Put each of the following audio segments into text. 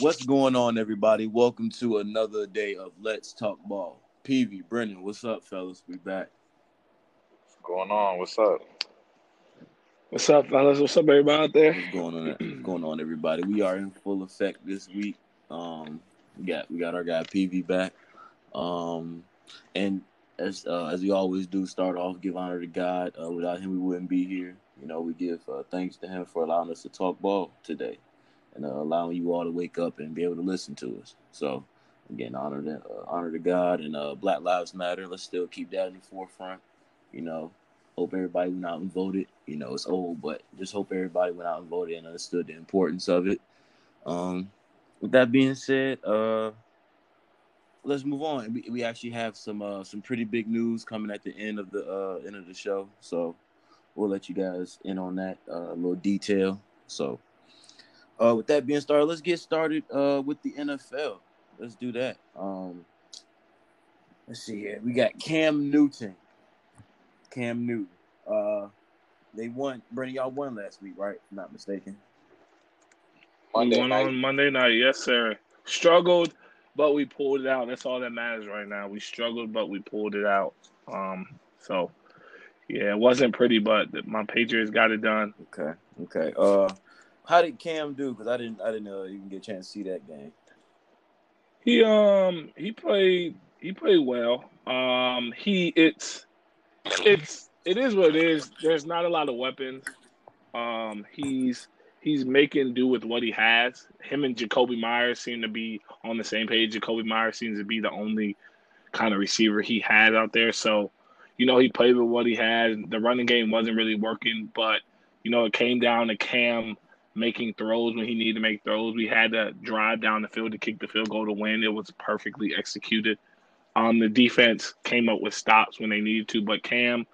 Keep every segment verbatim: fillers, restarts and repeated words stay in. What's going on, everybody? Welcome to another day of Let's Talk Ball. P V, Brennan, what's up, fellas? We back. What's going on? What's up? What's up, fellas? What's up, everybody out there? What's going on? What's going on, everybody? We are in full effect this week. Um, we got we got our guy P V back. Um, and as uh, as we always do, start off, give honor to God. Uh, without him, we wouldn't be here. You know, we give uh, thanks to him for allowing us to talk ball today. And uh, allowing you all to wake up and be able to listen to us. So, again, honor to uh, honor to God and uh, Black Lives Matter. Let's still keep that in the forefront. You know, hope everybody went out and voted. You know, it's old, but just hope everybody went out and voted and understood the importance of it. Um, with that being said, uh, let's move on. We we actually have some uh, some pretty big news coming at the end of the uh, end of the show. So, we'll let you guys in on that uh, little detail. So. Uh, with that being started, let's get started uh, with the N F L. Let's do that. Um, let's see here. We got Cam Newton. Cam Newton. Uh, they won. Brandon, y'all won last week, right? If I'm not mistaken. Monday won night. On Monday night. Yes, sir. Struggled, but we pulled it out. That's all that matters right now. We struggled, but we pulled it out. Um, so, yeah, it wasn't pretty, but my Patriots got it done. Okay. Okay. Uh. How did Cam do? Because I didn't, I didn't uh, even get a chance to see that game. He um he played he played well. Um he it's it's it is what it is. There's not a lot of weapons. Um he's he's making do with what he has. Him and Jacoby Meyers seem to be on the same page. Jacoby Meyers seems to be the only kind of receiver he has out there. So, you know, he played with what he had. The running game wasn't really working, but you know, it came down to Cam making throws when he needed to make throws. We had to drive down the field to kick the field goal to win. It was perfectly executed. Um, the defense came up with stops when they needed to, but Cam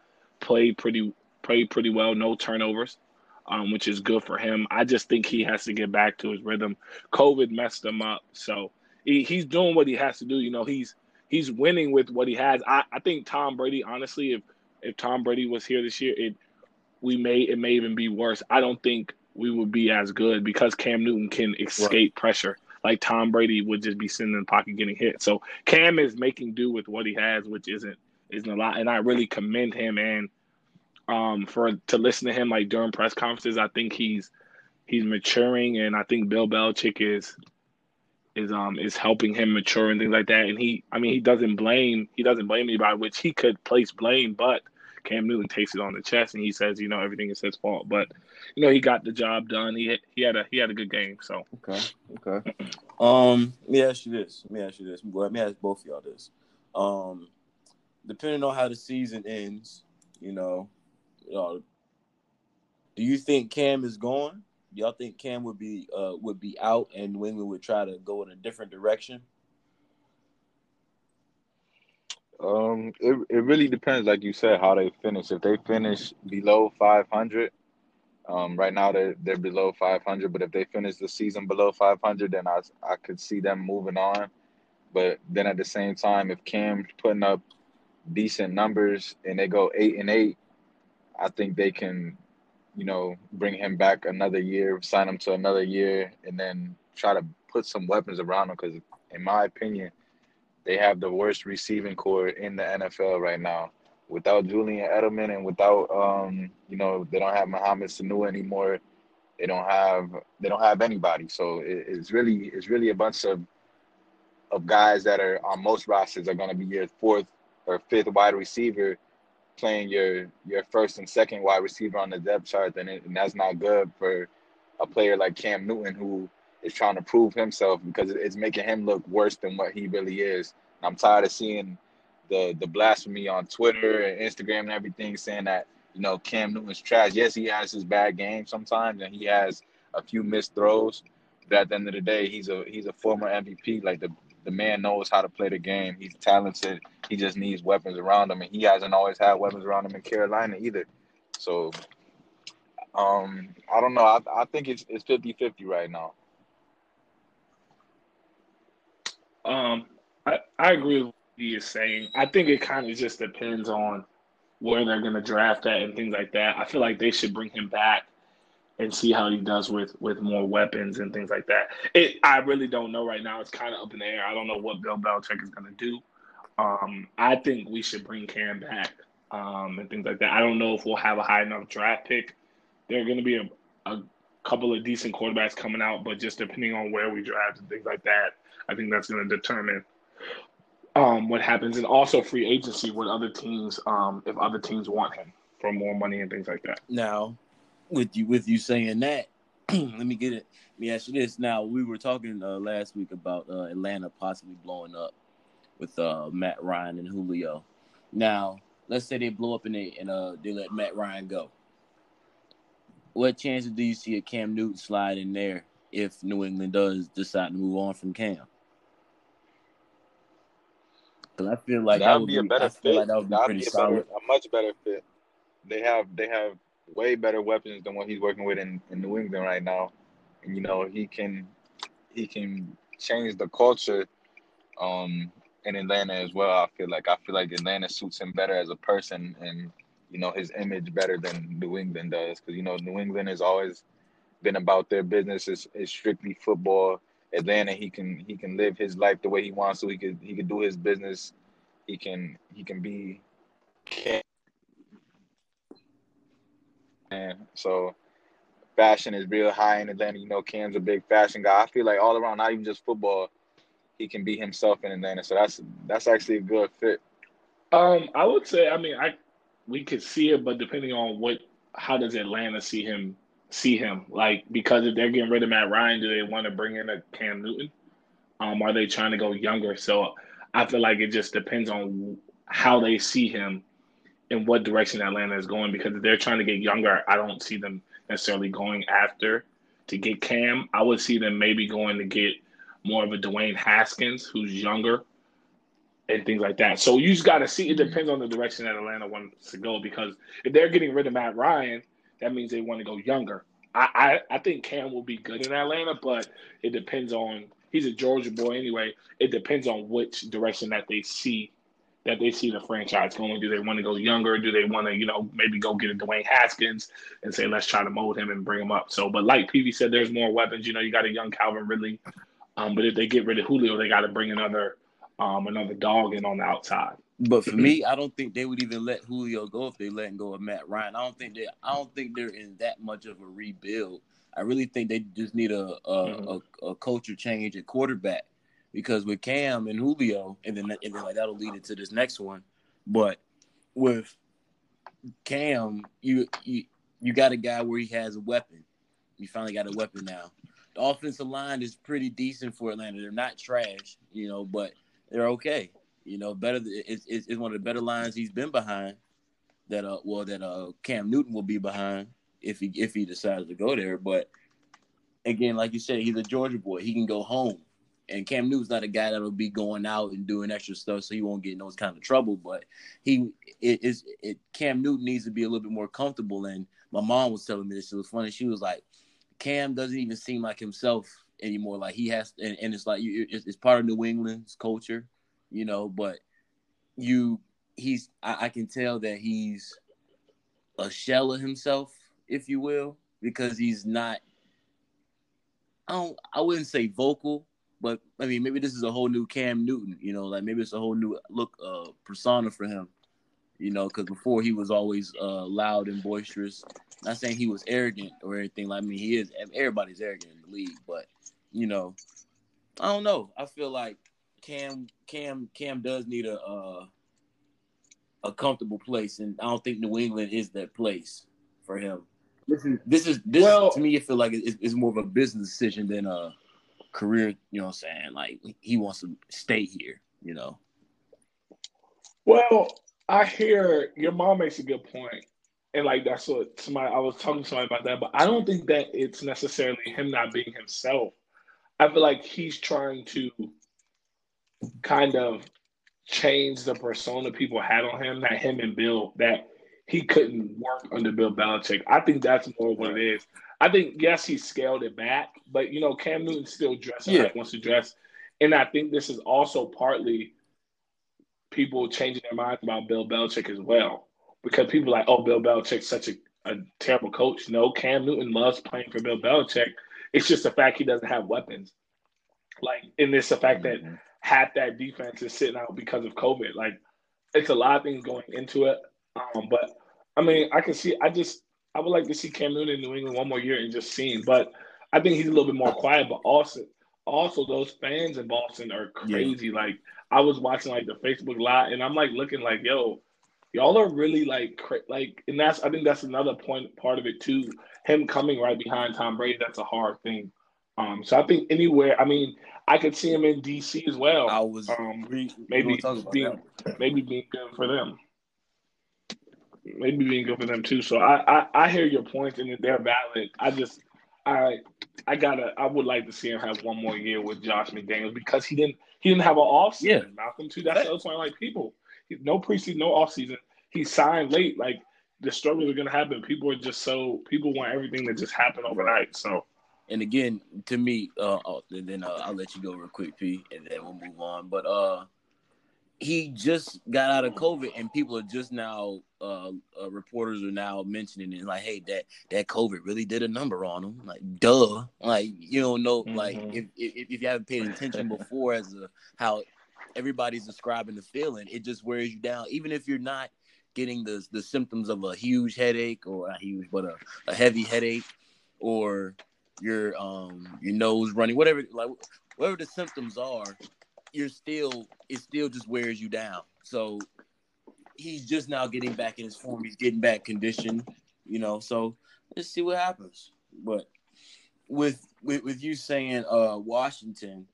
played pretty played pretty well, no turnovers, um, which is good for him. I just think he has to get back to his rhythm. COVID messed him up, so he, he's doing what he has to do. You know, he's he's winning with what he has. I, I think Tom Brady, honestly, if if Tom Brady was here this year, it we may it may even be worse. I don't think we would be as good because Cam Newton can escape right. pressure. Like Tom Brady would just be sitting in the pocket getting hit. So Cam is making do with what he has, which isn't isn't a lot. And I really commend him and um for to listen to him like during press conferences. I think he's he's maturing, and I think Bill Belichick is is um is helping him mature and things like that. And he I mean he doesn't blame he doesn't blame anybody, which he could place blame, but Cam Newton takes it on the chest, and he says, you know, everything is his fault. But, you know, he got the job done. He he had a he had a good game. So okay, okay. Um, let me ask you this. Let me ask you this. Let me ask both of y'all this. Um, depending on how the season ends, you know, y'all, do you think Cam is gone? Y'all think Cam would be uh would be out, and New England would try to go in a different direction? Um, it it really depends, like you said, how they finish. If they finish below five hundred, um, right now they're they're below five hundred. But if they finish the season below five hundred, then I I could see them moving on. But then at the same time, if Cam's putting up decent numbers and they go eight and eight, I think they can, you know, bring him back another year, sign him to another year, and then try to put some weapons around him. Because in my opinion, they have the worst receiving core in the N F L right now. Without Julian Edelman and without, um, you know, they don't have Mohamed Sanu anymore. They don't have they don't have anybody. So it, it's really it's really a bunch of of guys that are on most rosters are going to be your fourth or fifth wide receiver playing your your first and second wide receiver on the depth chart, and, it, and that's not good for a player like Cam Newton who is trying to prove himself, because it's making him look worse than what he really is. And I'm tired of seeing the the blasphemy on Twitter and Instagram and everything saying that, you know, Cam Newton's trash. Yes, he has his bad games sometimes, and he has a few missed throws. But at the end of the day, he's a he's a former M V P. Like the the man knows how to play the game. He's talented. He just needs weapons around him, and he hasn't always had weapons around him in Carolina either. So, um, I don't know. I I think it's it's fifty-fifty right now. Um, I, I agree with what he is saying. I think it kind of just depends on where they're going to draft at and things like that. I feel like they should bring him back and see how he does with, with more weapons and things like that. It, I really don't know right now. It's kind of up in the air. I don't know what Bill Belichick is going to do. Um, I think we should bring Cam back um, and things like that. I don't know if we'll have a high enough draft pick. There are going to be a, a couple of decent quarterbacks coming out, but just depending on where we draft and things like that, I think that's going to determine um, what happens. And also free agency with other teams, um, if other teams want him for more money and things like that. Now, with you with you saying that, let me get it. Let me ask you this. Now, we were talking uh, last week about uh, Atlanta possibly blowing up with uh, Matt Ryan and Julio. Now, let's say they blow up and they and uh, they let Matt Ryan go. What chances do you see a Cam Newton slide in there if New England does decide to move on from Cam? Because I feel like that would be a better fit. Like that would be pretty solid. A much better fit. They have they have way better weapons than what he's working with in, in New England right now. And, you know, he can he can change the culture. Um. In Atlanta as well, I feel like I feel like Atlanta suits him better as a person, and you know his image better than New England does. Because you know New England has always been about their business. It's, it's strictly football. Atlanta, he can he can live his life the way he wants to. He could he could do his business. He can he can be. And so, fashion is real high in Atlanta. You know, Cam's a big fashion guy. I feel like all around, not even just football. He can be himself in Atlanta, so that's that's actually a good fit. Um, I would say, I mean, I we could see it, but depending on what, how does Atlanta see him? See him like because if they're getting rid of Matt Ryan, do they want to bring in a Cam Newton? Um, are they trying to go younger? So I feel like it just depends on how they see him and what direction Atlanta is going. Because if they're trying to get younger, I don't see them necessarily going after to get Cam. I would see them maybe going to get more of a Dwayne Haskins, who's younger, and things like that. So you just got to see. It depends on the direction that Atlanta wants to go, because if they're getting rid of Matt Ryan, that means they want to go younger. I, I, I think Cam will be good in Atlanta, but it depends on – he's a Georgia boy anyway. It depends on which direction that they see that they see the franchise going. Do they want to go younger? Do they want to, you know, maybe go get a Dwayne Haskins and say, let's try to mold him and bring him up? So, but like P V said, there's more weapons. You know, you got a young Calvin Ridley. Um, but if they get rid of Julio, they got to bring another um, another dog in on the outside. But for me, I don't think they would even let Julio go if they let go of Matt Ryan. I don't think they. I don't think they're in that much of a rebuild. I really think they just need a a, mm-hmm. a, a culture change at quarterback, because with Cam and Julio, and then and then like that'll lead into this next one. But with Cam, you you you got a guy where he has a weapon. You finally got a weapon now. The offensive line is pretty decent for Atlanta. They're not trash, you know, but they're okay. You know, better. It's, it's, it's one of the better lines he's been behind. That uh, well, that uh, Cam Newton will be behind if he if he decides to go there. But again, like you said, he's a Georgia boy. He can go home, and Cam Newton's not a guy that'll be going out and doing extra stuff, so he won't get in those kind of trouble. But he it is it. Cam Newton needs to be a little bit more comfortable. And my mom was telling me this. It was funny. She was like, Cam doesn't even seem like himself anymore. Like he has, and, and it's like you, it's, it's part of New England's culture, you know. But you, he's, I, I can tell that he's a shell of himself, if you will, because he's not. I don't. I wouldn't say vocal, but I mean, maybe this is a whole new Cam Newton, you know. Like maybe it's a whole new look, uh, persona for him, you know. Because before he was always uh, loud and boisterous. Not saying he was arrogant or anything. Like, I mean, he is. Everybody's arrogant in the league, but you know, I don't know. I feel like Cam, Cam, Cam does need a uh, a comfortable place, and I don't think New England is that place for him. This is this is this well, to me. I feel like it's, it's more of a business decision than a career. You know what I'm saying? Like he wants to stay here. You know. Well, I hear your mom makes a good point. And, like, that's what somebody, I was talking to somebody about that, but I don't think that it's necessarily him not being himself. I feel like he's trying to kind of change the persona people had on him, that him and Bill, that he couldn't work under Bill Belichick. I think that's more what it is. I think, yes, he scaled it back, but, you know, Cam Newton still dresses yeah. like wants to dress. And I think this is also partly people changing their minds about Bill Belichick as well. Because people are like, oh, Bill Belichick's such a, a terrible coach. No, Cam Newton loves playing for Bill Belichick. It's just the fact he doesn't have weapons. Like, and it's the fact mm-hmm. that half that defense is sitting out because of COVID. Like, it's a lot of things going into it. Um, but, I mean, I can see – I just – I would like to see Cam Newton in New England one more year and just see him. But I think he's a little bit more quiet. But also, also those fans in Boston are crazy. Yeah. Like, I was watching, like, the Facebook Live, and I'm, like, looking like, yo, y'all are really, like – like, and that's – I think that's another point part of it, too. Him coming right behind Tom Brady, that's a hard thing. Um, so I think anywhere – I mean – I could see him in D C as well. I was um, maybe being, maybe being good for them. Maybe being good for them too. So I, I, I hear your points and they're valid. I just I I gotta I would like to see him have one more year with Josh McDaniels because he didn't he didn't have an offseason. Yeah. Malcolm too. That's the other point. Like people, no preseason, no offseason. He signed late. Like the struggles are gonna happen. People are just so people want everything to just happen overnight. So. And again, to me, uh, oh, and then uh, I'll let you go real quick, P, and then we'll move on. But uh, he just got out of COVID, and people are just now uh, uh, reporters are now mentioning it, like, hey, that that COVID really did a number on him. Like, duh, like you don't know, mm-hmm. like if, if if you haven't paid attention before as a how everybody's describing the feeling, it just wears you down, even if you're not getting the the symptoms of a huge headache or not huge, but a, a heavy headache or your um your nose running, whatever like whatever the symptoms are, you're still it still just wears you down. So he's just now getting back in his form. He's getting back conditioned, you know. So let's see what happens. But with with, with you saying uh Washington,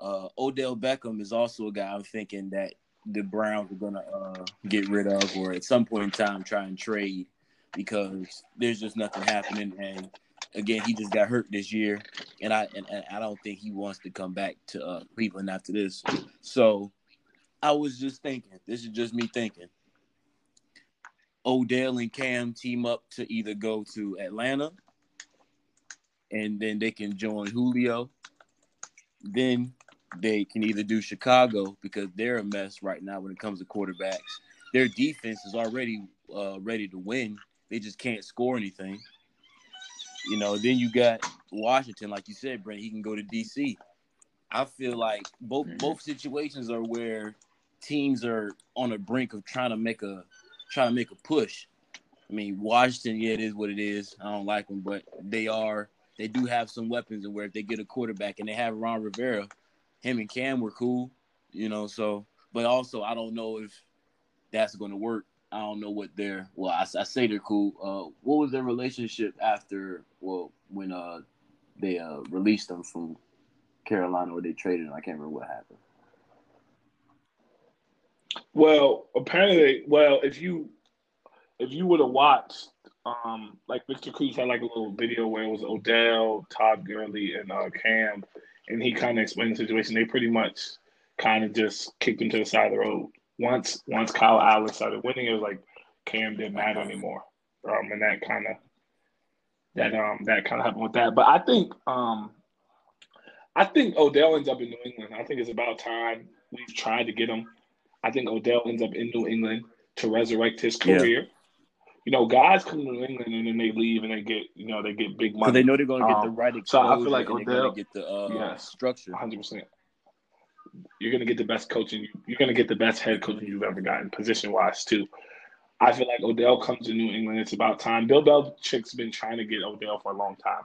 uh Odell Beckham is also a guy I'm thinking that the Browns are gonna uh get rid of or at some point in time try and trade because there's just nothing happening. And again, he just got hurt this year, and I and, and I don't think he wants to come back to uh, Cleveland after this. So I was just thinking, this is just me thinking, Odell and Cam team up to either go to Atlanta, and then they can join Julio. Then they can either do Chicago because they're a mess right now when it comes to quarterbacks. Their defense is already uh, ready to win. They just can't score anything. You know, then you got Washington, like you said, Brent. He can go to D C. I feel like both mm-hmm. both situations are where teams are on the brink of trying to make a trying to make a push. I mean, Washington, yeah, it is what it is. I don't like them, but they are they do have some weapons, and where if they get a quarterback and they have Ron Rivera, him and Cam were cool, you know. So, but also I don't know if that's going to work. I don't know what their well, I, I say they're cool. Uh, what was their relationship after? Well, when uh they uh released them from Carolina or they traded them, I can't remember what happened. Well, apparently, well, if you if you would have watched, um, like Victor Cruz had like a little video where it was Odell, Todd Gurley, and uh, Cam, and he kind of explained the situation. They pretty much kind of just kicked him to the side of the road. Once once Kyle Allen started winning, it was like Cam didn't matter anymore, um, and that kind of that um that kind of happened with that. But I think um I think Odell ends up in New England. I think it's about time. We've tried to get him. I think Odell ends up in New England to resurrect his career. Yeah. You know, guys come to New England and then they leave and they get you know they get big money. So they know they're gonna um, get the right exposure. So I feel like Odell get the uh, yes, structure. one hundred percent. You're going to get the best coaching. You're going to get the best head coaching you've ever gotten, position-wise, too. I feel like Odell comes to New England. It's about time. Bill Belichick's been trying to get Odell for a long time.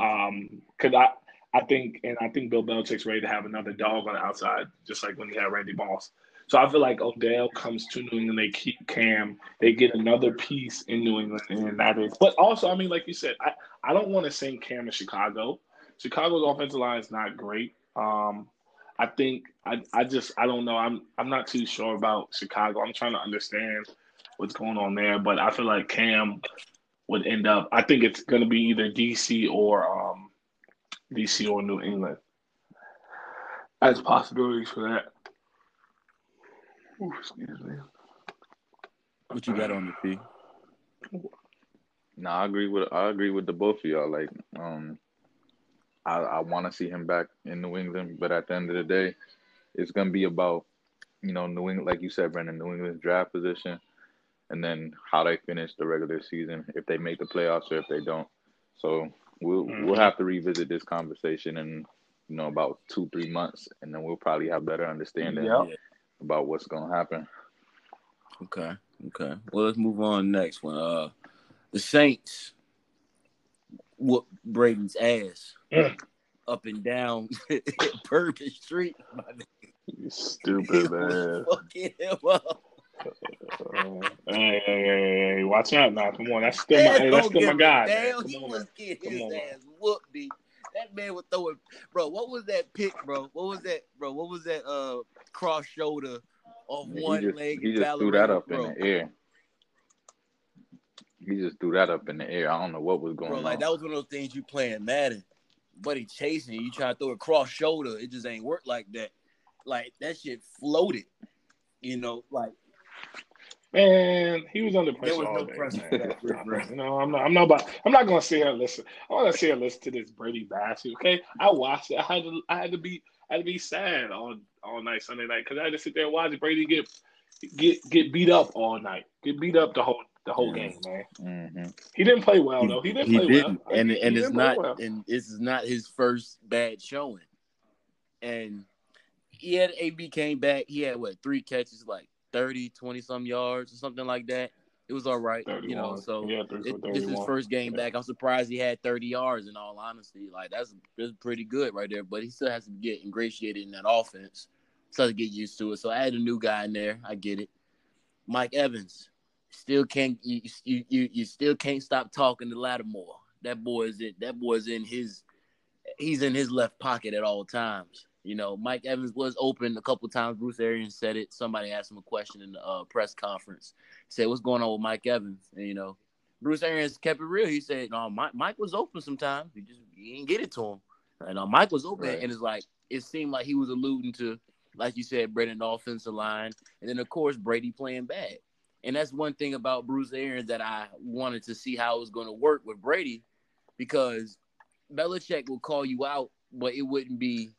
Um, cause I, I think, and I think Bill Belichick's ready to have another dog on the outside, just like when he had Randy Moss. So I feel like Odell comes to New England. They keep Cam. They get another piece in New England. And that is, but also, I mean, like you said, I, I don't want to send Cam to Chicago. Chicago's offensive line is not great. Um, I think I, I just I don't know. I'm I'm not too sure about Chicago. I'm trying to understand what's going on there, but I feel like Cam would end up. I think it's going to be either D C or um, D C or New England as possibilities for that. Ooh, excuse me. What you got on the P? Nah, I agree with I agree with the both of y'all. Like, um. I, I want to see him back in New England, but at the end of the day, it's going to be about, you know, New England, like you said, Brandon, New England's draft position and then how they finish the regular season, if they make the playoffs or if they don't. So we'll mm-hmm. we'll have to revisit this conversation in, you know, about two, three months, and then we'll probably have better understanding yep. about what's going to happen. Okay, okay. Well, let's move on next one. Uh, the Saints whooped Brady's ass yeah. up and down Bourbon Street. You stupid, man. Fucking him up. Hey, hey, hey, hey, watch out now. Come on, that's still my, hey, that's still my guy. Damn, he was getting his ass whooped. That man was throwing, bro. What was that pick, bro? What was that, bro? What was that uh cross shoulder off one leg? He just threw that up in the air. He just threw that up in the air. I don't know what was going on. Like, that was one of those things you playing Madden, buddy, chasing you, you trying to throw a cross shoulder. It just ain't work like that. Like, that shit floated, you know, like. Man, he was under pressure. There was all no day, pressure. That, you know, I'm not. I'm not. About, I'm not gonna sit here and listen. I'm not gonna sit here and listen to this Brady bash. Okay, I watched it. I had to. I had to be. I had to be sad all all night Sunday night because I had to sit there and watch Brady get get get beat up all night. Get beat up the whole the whole yeah. game, man. Mm-hmm. He didn't play well though. He didn't he play didn't. well. And I mean, and it's not well. and this is not his first bad showing. And he had A B came back. He had what three catches like. thirty, twenty-some yards or something like that. It was all right, thirty-one you know, so yeah, it, this is his first game yeah. back. I'm surprised he had thirty yards in all honesty. Like, that's, that's pretty good right there, but he still has to get ingratiated in that offense, still has to get used to it. So, I had a new guy in there. I get it. Mike Evans. Still can't – you you you still can't stop talking to Lattimore. That boy is it. That boy is in his – he's in his left pocket at all times. You know, Mike Evans was open a couple times. Bruce Arians said it. Somebody asked him a question in the uh, press conference. He said, what's going on with Mike Evans? And, you know, Bruce Arians kept it real. He said, no, Mike, Mike was open sometimes. He just he didn't get it to him. And uh, Mike was open. Right. And it's like, it seemed like he was alluding to, like you said, Brady, the offensive line. And then, of course, Brady playing bad. And that's one thing about Bruce Arians that I wanted to see how it was going to work with Brady, because Belichick will call you out, but it wouldn't be –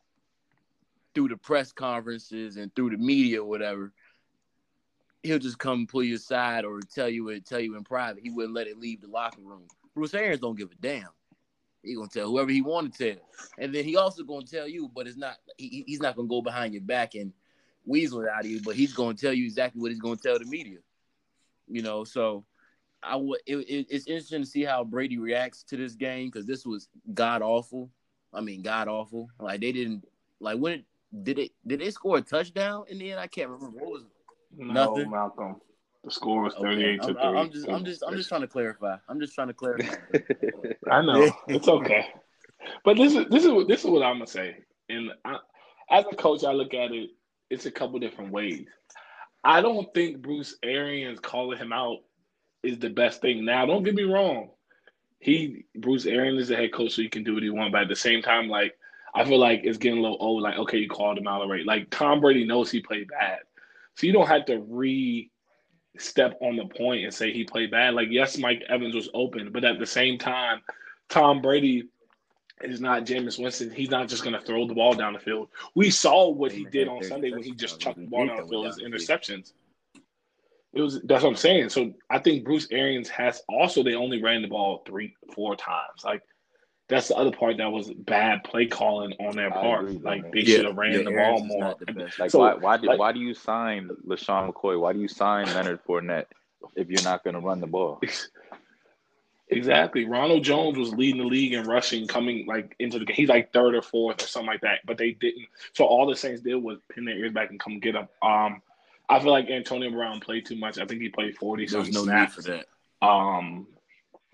through the press conferences and through the media or whatever, he'll just come pull you aside or tell you it, tell you in private. He wouldn't let it leave the locker room. Bruce Arians don't give a damn. He gonna tell whoever he want to tell, and then he also gonna tell you, but it's not. He, he's not gonna go behind your back and weasel it out of you, but he's gonna tell you exactly what he's gonna tell the media. You know, so I would. It, it, it's interesting to see how Brady reacts to this game because this was god awful. I mean, god awful. Like they didn't like when. It, Did it? Did they score a touchdown in the end? I can't remember. What was no, nothing? Malcolm. The score was thirty-eight okay. to three. I'm just, I'm just, I'm just trying to clarify. I'm just trying to clarify. I know it's okay, but this is this is this is what I'm gonna say. And I, as a coach, I look at it. It's a couple different ways. I don't think Bruce Arians calling him out is the best thing. Now, don't get me wrong. He Bruce Arians is the head coach, so he can do what he wants. But at the same time, like. I feel like it's getting a little old. Like, okay, you called him out already. Like, Tom Brady knows he played bad. So you don't have to re-step on the point and say he played bad. Like, yes, Mike Evans was open. But at the same time, Tom Brady is not Jameis Winston. He's not just going to throw the ball down the field. We saw what he did on Sunday when he just chucked the ball down the field as interceptions. It was that's what I'm saying. So I think Bruce Arians has also – they only ran the ball three, four times. Like, that's the other part that was bad play calling on their part. Agree, like, man. They yeah, should have ran yeah, the ball more. The like, so, why, why, do, like, why do you sign LaShawn McCoy? Why do you sign Leonard Fournette if you're not going to run the ball? Exactly. Ronald Jones was leading the league in rushing coming, like, into the game. He's, like, third or fourth or something like that, but they didn't. So all the Saints did was pin their ears back and come get him. Um, I feel like Antonio Brown played too much. I think he played forty. There's no snaps. Need for that. Um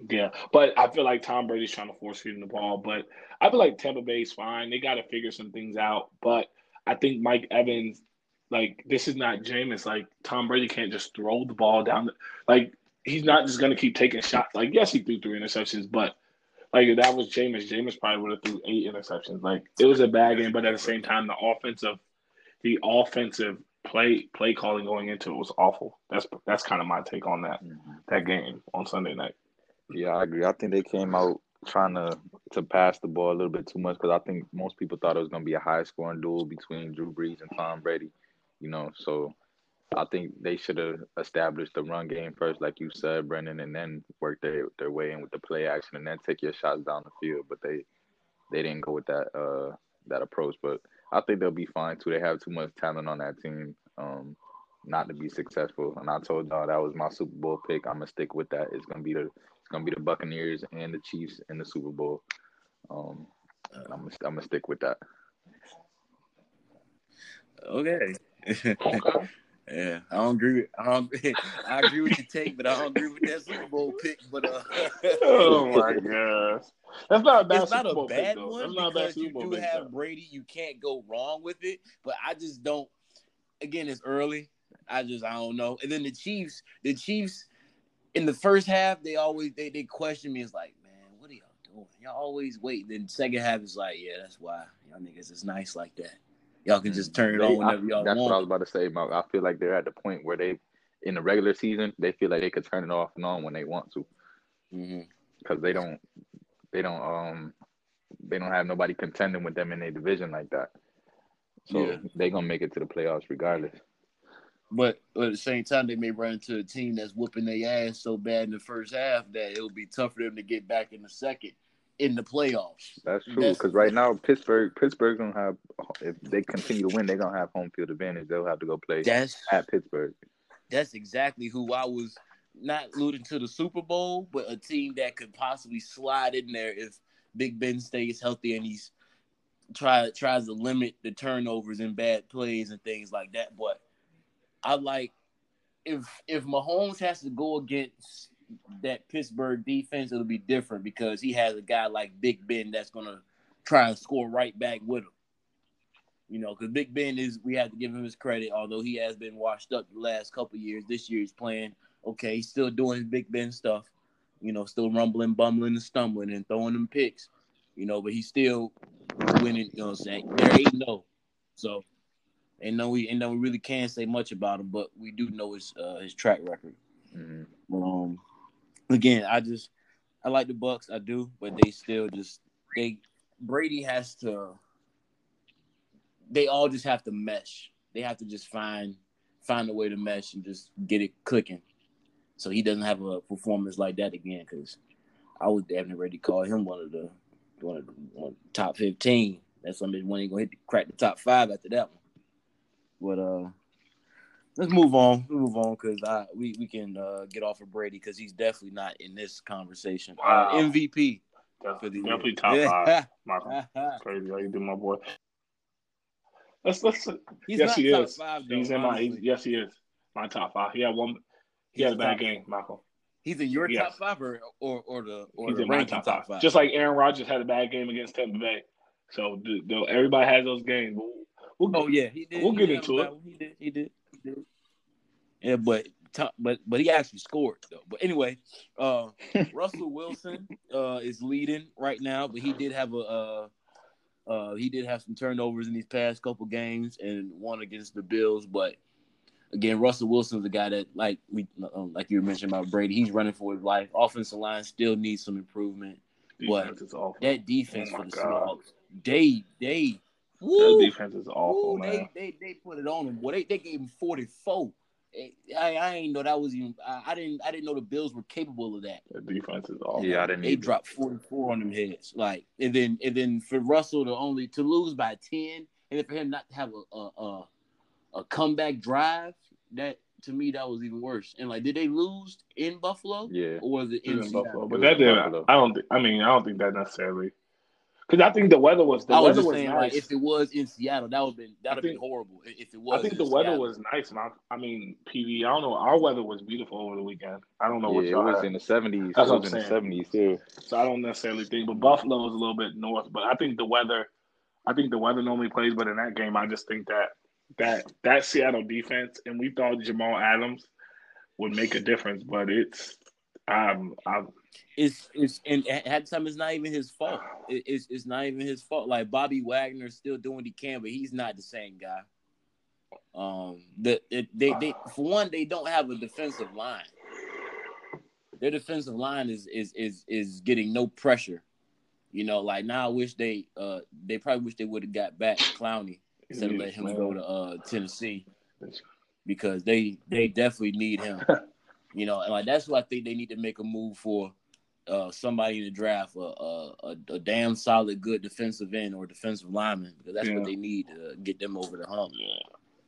Yeah, but I feel like Tom Brady's trying to force feed him the ball. But I feel like Tampa Bay's fine. They got to figure some things out. But I think Mike Evans, like, this is not Jameis. Like, Tom Brady can't just throw the ball down. The, like, he's not just going to keep taking shots. Like, yes, he threw three interceptions, but, like, if that was Jameis, Jameis probably would have threw eight interceptions. Like, it was a bad game, but at the same time, the offensive the offensive play play calling going into it was awful. That's that's kind of my take on that that game on Sunday night. Yeah, I agree. I think they came out trying to, to pass the ball a little bit too much because I think most people thought it was going to be a high-scoring duel between Drew Brees and Tom Brady, you know. So I think they should have established the run game first, like you said, Brendan, and then work their, their way in with the play action and then take your shots down the field. But they they didn't go with that uh, that approach. But I think they'll be fine, too. They have too much talent on that team um, not to be successful. And I told y'all that was my Super Bowl pick. I'm going to stick with that. It's going to be the it's gonna be the Buccaneers and the Chiefs in the Super Bowl. Um, and I'm going to stick with that. Okay. Okay. Yeah, I don't agree. With, I, don't, I agree with your take, but I don't agree with that Super Bowl pick. But uh, oh my gosh, that's not a bad. It's not a bad pick, one not because a bad you do pick, have though. Brady. You can't go wrong with it. But I just don't. Again, it's early. I just I don't know. And then the Chiefs, the Chiefs in the first half, they always they, they question me. It's like, man, what are y'all doing? Y'all always wait. Then second half is like, yeah, that's why y'all niggas is nice like that. Y'all can just turn it on whenever y'all want. That's what I was about to say, Mark. I feel like they're at the point where they, in the regular season, they feel like they could turn it off and on when they want to, because mm-hmm. they don't, they don't, um, they don't have nobody contending with them in their division like that. So yeah. They're gonna make it to the playoffs regardless. But, but at the same time, they may run into a team that's whooping their ass so bad in the first half that it'll be tough for them to get back in the second. In the playoffs. That's true, because right now Pittsburgh, Pittsburgh's gonna have. If they continue to win, they're gonna have home field advantage. They'll have to go play that's, at Pittsburgh. That's exactly who I was not alluding to the Super Bowl, but a team that could possibly slide in there if Big Ben stays healthy and he's try tries to limit the turnovers and bad plays and things like that. But I like if if Mahomes has to go against that Pittsburgh defense, it'll be different because he has a guy like Big Ben that's going to try and score right back with him. You know, because Big Ben is, we have to give him his credit, although he has been washed up the last couple years. This year he's playing, okay, he's still doing his Big Ben stuff, you know, still rumbling, bumbling, and stumbling and throwing them picks, you know, but he's still winning, you know what I'm saying? There ain't no. So, and no, we, and no, we really can't say much about him, but we do know his, uh, his track record. Mm-hmm. Um, Again, I just I like the Bucks, I do, but they still just they Brady has to. They all just have to mesh. They have to just find find a way to mesh and just get it clicking, so he doesn't have a performance like that again. Because I would definitely already call him one of the one of the one, top fifteen. That's somebody when he gonna hit the, crack the top five after that one. But uh. Let's move on. Let's move on because I we we can uh, get off of Brady because he's definitely not in this conversation. Wow. Uh, M V P. Definitely, definitely top yeah. five. Crazy how you do, my boy. Let's let's. He's yes, he top is. Five, though, he's in honestly. my. Yes, he is. My top five. He had one. He he's had a bad game, Michael. He's in your yes. top five or or, or the or he's the in my top, top five. five. Just like Aaron Rodgers had a bad game against Tampa Bay. So dude, dude, everybody has those games. We'll, we'll, oh yeah, he did. We'll he get into it. He did. He did. Yeah, but but but he actually scored though. But anyway, uh, Russell Wilson uh, is leading right now, but he did have a uh, uh, he did have some turnovers in these past couple games and one against the Bills. But again, Russell Wilson's a guy that like we um, like you mentioned about Brady, he's running for his life. Offensive line still needs some improvement, defense but that defense oh for the Seahawks, they they. Woo, that defense is awful, woo, man. They, they they put it on him. Boy, they they gave him forty-four. I I didn't know that was even. I, I didn't I didn't know the Bills were capable of that. The defense is awful. Yeah, I didn't. They either. Dropped forty-four on them heads. Like and then and then for Russell to only to lose by ten, and then for him not to have a a a, a comeback drive, that to me that was even worse. And like, did they lose in Buffalo? Yeah, or was it in, in Buffalo? But that did. I don't. Th- I mean, I don't think that necessarily. Because I think the weather was the I was weather just saying, was nice. Like, if it was in Seattle, that would have been that would have been horrible. If it was, I think the weather Seattle. was nice. Man. I mean, P V, I don't know. Our weather was beautiful over the weekend. I don't know yeah, what y'all it was had. In the seventies. That's it what was I'm in saying. The seventies too. So I don't necessarily think, but Buffalo is a little bit north. But I think the weather, I think the weather normally plays. But in that game, I just think that that that Seattle defense, and we thought Jamal Adams would make a difference, but it's. Um, I, it's it's and at times it's not even his fault. It, it's it's not even his fault. Like Bobby Wagner's still doing what he can, but he's not the same guy. Um, the it, they they for one they don't have a defensive line. Their defensive line is is is is getting no pressure. You know, like now I wish they uh they probably wish they would have got back Clowney instead of letting him go to uh Tennessee. because they they definitely need him. You know, and like that's why I think they need to make a move for uh, somebody in the draft, a, a, a damn solid, good defensive end or defensive lineman, because that's yeah. what they need to get them over the hump. Yeah.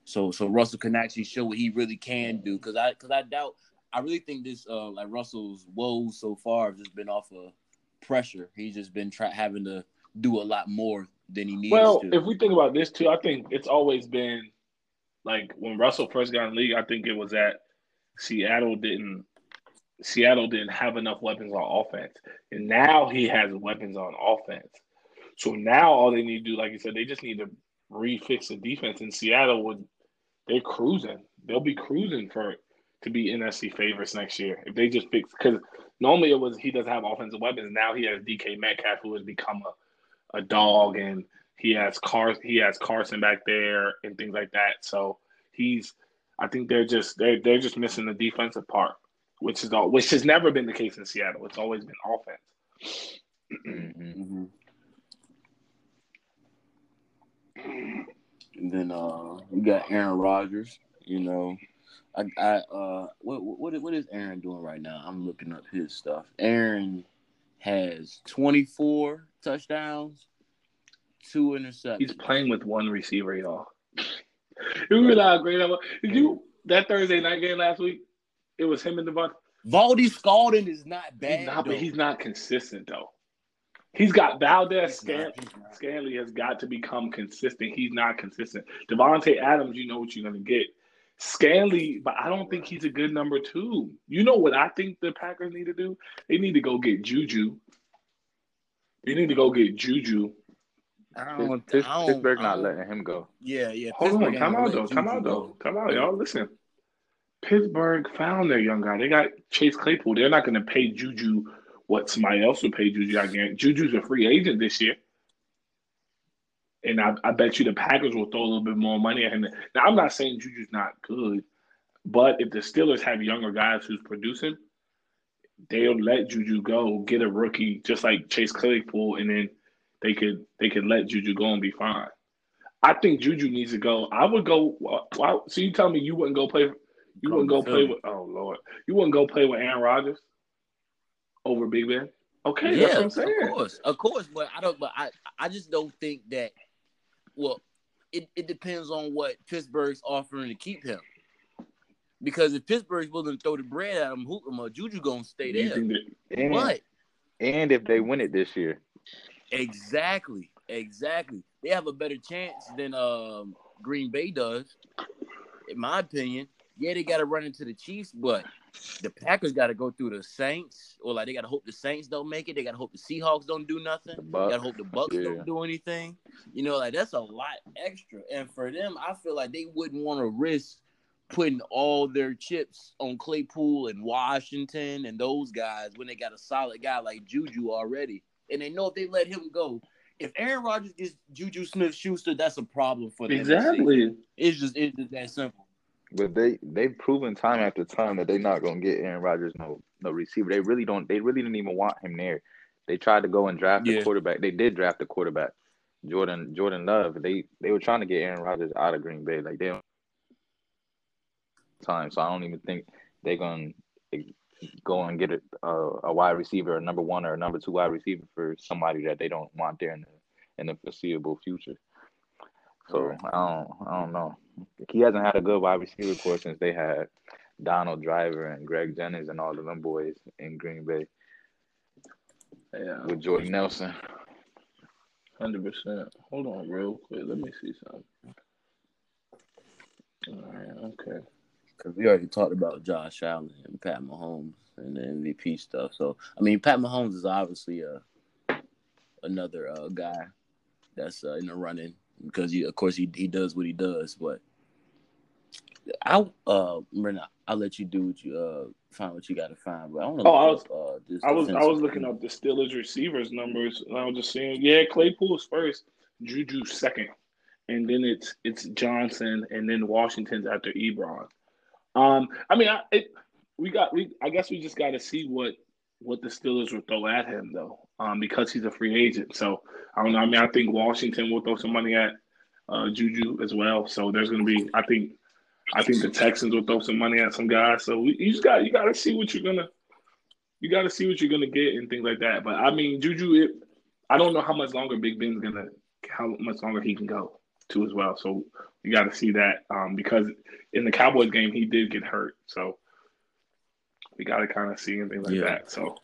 So so Russell can actually show what he really can do, because I because I doubt I really think this uh, like Russell's woes so far have just been off of pressure. He's just been try, having to do a lot more than he needs well, to. Well, if we think about this too, I think it's always been like when Russell first got in the league, I think it was that Seattle didn't Seattle didn't have enough weapons on offense, and now he has weapons on offense. So now all they need to do, like you said, they just need to refix the defense. And Seattle would they're cruising. They'll be cruising for to be N F C favorites next year if they just fix, because normally it was he doesn't have offensive weapons. Now he has D K Metcalf, who has become a, a dog, and he has Car he has Carson back there and things like that. So he's I think they're just they they're just missing the defensive part, which is all which has never been the case in Seattle. It's always been offense. Mm-hmm. And then uh, you got Aaron Rodgers. You know, I, I uh, what what what is Aaron doing right now? I'm looking up his stuff. Aaron has twenty-four touchdowns, two interceptions. He's playing with one receiver, y'all. You realize how great that was? Did you that Thursday night game last week? It was him and Devontae. Valdy Scalding is not bad. He's not, but he's not consistent though. He's got Valdez Scanley. Scanley has got to become consistent. He's not consistent. Devontae Adams, you know what you're going to get. Scanley, but I don't think he's a good number two. You know what I think the Packers need to do? They need to go get Juju. They need to go get Juju. I don't, Pitt, I don't, Pittsburgh I don't, not letting him go. Yeah, yeah. Hold on, come out, though. Come out, though. Come out, y'all. Listen. Pittsburgh found their young guy. They got Chase Claypool. They're not going to pay Juju what somebody else would pay Juju. I guarantee Juju's a free agent this year. And I, I bet you the Packers will throw a little bit more money at him. Now, I'm not saying Juju's not good, but if the Steelers have younger guys who's producing, they'll let Juju go, get a rookie just like Chase Claypool, and then they could they could let Juju go and be fine. I think Juju needs to go. I would go why, so you tell me you wouldn't go play you wouldn't go play with oh Lord. You wouldn't go play with Aaron Rodgers? Over Big Ben, okay, yeah, that's what I'm saying. Of course, of course, but I don't. But I, I just don't think that. Well, it, it depends on what Pittsburgh's offering to keep him, because if Pittsburgh's willing to throw the bread at him, who, uh, Juju gonna stay there. And, but and if they win it this year, exactly, exactly, they have a better chance than um, Green Bay does, in my opinion. Yeah, they got to run into the Chiefs, but the Packers got to go through the Saints, or like they got to hope the Saints don't make it. They got to hope the Seahawks don't do nothing. The got to hope the Bucks yeah. don't do anything. You know, like that's a lot extra. And for them, I feel like they wouldn't want to risk putting all their chips on Claypool and Washington and those guys when they got a solid guy like Juju already. And they know if they let him go, if Aaron Rodgers gets Juju Smith-Schuster, that's a problem for them. Exactly. It's just, it's just that simple. But they they've proven time after time that they're not gonna get Aaron Rodgers no no receiver. They really don't. They really didn't even want him there. They tried to go and draft yeah. the quarterback. They did draft the quarterback, Jordan Jordan Love. They they were trying to get Aaron Rodgers out of Green Bay. Like they don't time. So I don't even think they're gonna they go and get a, a wide receiver, a number one or a number two wide receiver for somebody that they don't want there in the in the foreseeable future. So I don't, I don't know. He hasn't had a good wide receiver core since they had Donald Driver and Greg Jennings and all of them boys in Green Bay. Yeah, with Jordy Nelson. Hundred percent. Hold on, real quick. Let me see something. All right, okay. Because we already talked about Josh Allen and Pat Mahomes and the M V P stuff. So I mean, Pat Mahomes is obviously a another uh, guy that's uh, in the running. Because he, of course, he he does what he does, but I uh, Myrna, I'll let you do what you uh find what you got to find. But I want to. Oh, I was up, uh, this I was I was looking up the Steelers receivers numbers, and I was just saying, yeah, Claypool's first, Juju second, and then it's it's Johnson, and then Washington's after Ebron. Um, I mean, I it, we got we I guess we just got to see what what the Steelers will throw at him though. Um, because he's a free agent. So, I don't know. I mean, I think Washington will throw some money at uh, Juju as well. So, there's going to be – I think I think the Texans will throw some money at some guys. So we, you just got you got to see what you're gonna you got to see what you're gonna get and things like that. But I mean, Juju, it, I don't know how much longer Big Ben's gonna how much longer he can go to as well. So you got to see that um, because in the Cowboys game he did get hurt. So we got to kind of see and things like yeah. that. So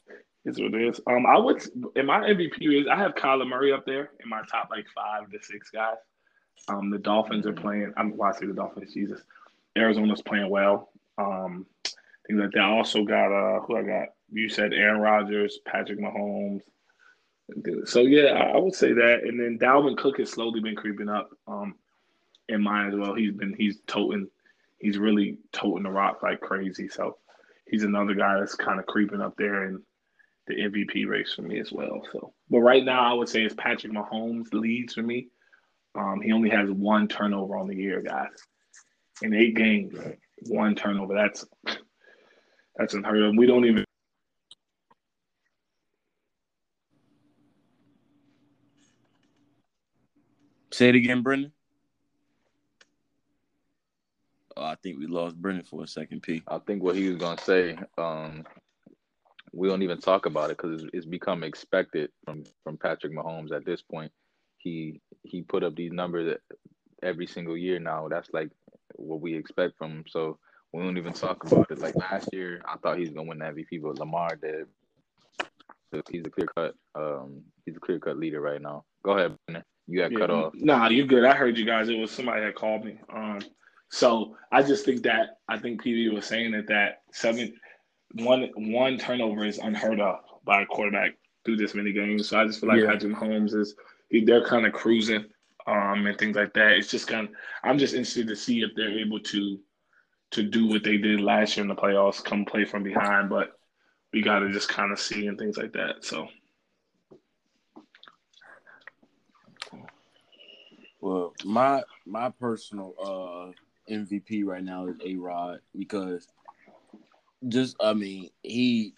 it's what it is. Um, I would in my M V P is I have Kyler Murray up there in my top like five to six guys. Um, the Dolphins are playing. I'm watching the Dolphins. Jesus. Arizona's playing well. Um, things like that. I also got uh, who I got. You said Aaron Rodgers, Patrick Mahomes. So yeah, I would say that. And then Dalvin Cook has slowly been creeping up um, in mine as well. He's been he's toting, he's really toting the rock like crazy. So he's another guy that's kind of creeping up there in the M V P race for me as well. So, but right now I would say it's Patrick Mahomes leads for me. Um, he only has one turnover on the year, guys. In eight games, right. one turnover. That's that's unheard of. We don't even. Say it again, Brendan. Oh, I think we lost Brendan for a second, P. I think what he was going to say, um, we don't even talk about it because it's, it's become expected from, from Patrick Mahomes at this point. He he put up these numbers every single year now. That's like what we expect from him. So we don't even talk about it. Like last year, I thought he was going to win the M V P, but Lamar did. So he's a clear-cut um, he's a clear-cut leader right now. Go ahead, Brendan. You got yeah, cut off. Nah, you're good. I heard you guys. It was somebody that called me. Um, so I just think that I think P V was saying that that seven one one turnover is unheard of by a quarterback through this many games. So I just feel like yeah. Patrick Mahomes is he, they're kind of cruising um, and things like that. It's just kind of I'm just interested to see if they're able to to do what they did last year in the playoffs, come play from behind. But we got to just kind of see and things like that. So. Well, my my personal uh, M V P right now is A-Rod because just I mean he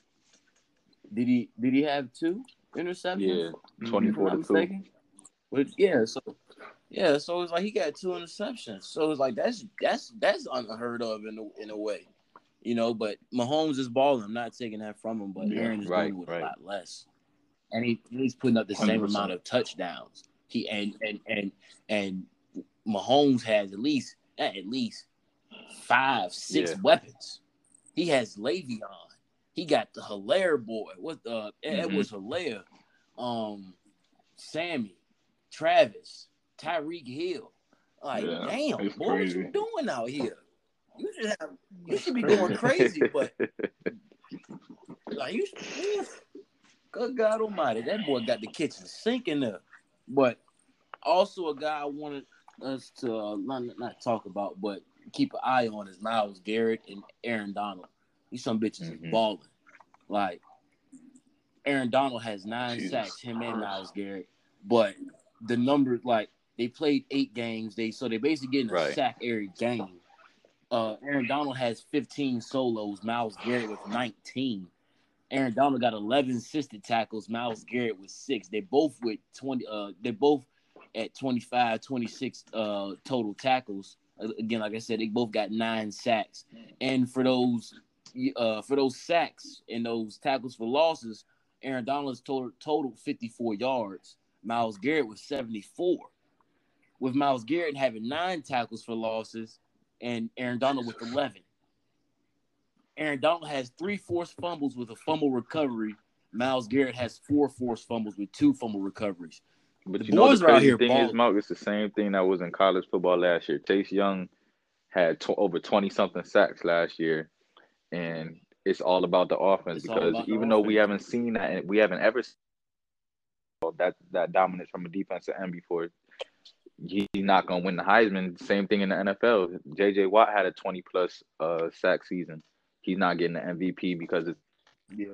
did he did he have two interceptions? Yeah, twenty-four to two. But yeah, so yeah, so it's like he got two interceptions. So it's like that's that's that's unheard of in a, in a way, you know. But Mahomes is balling. I'm not taking that from him, but yeah, Aaron is right, doing with right. a lot less, and he, he's putting up the one hundred percent same amount of touchdowns. He and and and and Mahomes has at least at least five, six yeah. weapons. He has Le'Veon. He got the Helaire boy. What the mm-hmm. Edwards-Helaire, um, Sammy, Travis, Tyreek Hill. Like, yeah, damn, boy, crazy. What you doing out here? You should have, you should be going crazy, but like you, should, good God Almighty, that boy got the kitchen sink in there. But also a guy I wanted us to uh, not, not talk about, but keep an eye on is Myles Garrett and Aaron Donald. These some bitches mm-hmm. is balling. Like, Aaron Donald has nine Jeez. sacks, him and Myles Garrett. But the numbers, like, they played eight games. They So they basically getting a right. sack every game. Uh, Aaron Donald has fifteen solos. Myles Garrett with nineteen. Aaron Donald got eleven assisted tackles. Myles Garrett with six. They both with twenty. Uh, they both at twenty-five, twenty-six uh, total tackles. Again, like I said, they both got nine sacks. And for those, uh, for those sacks and those tackles for losses, Aaron Donald's total total fifty-four yards. Myles Garrett was seventy-four. With Myles Garrett having nine tackles for losses, and Aaron Donald with eleven. Aaron Donald has three forced fumbles with a fumble recovery. Myles Garrett has four forced fumbles with two fumble recoveries. But the you boys know the crazy thing is, Mark, it's the same thing that was in college football last year. Chase Young had to- over twenty-something sacks last year, and it's all about the offense it's because even though offense. we haven't seen that, and we haven't ever seen that, that dominance from a defensive end before, he's not going to win the Heisman. Same thing in the N F L. J J. Watt had a twenty-plus uh, sack season. He's not getting the M V P because it's yeah.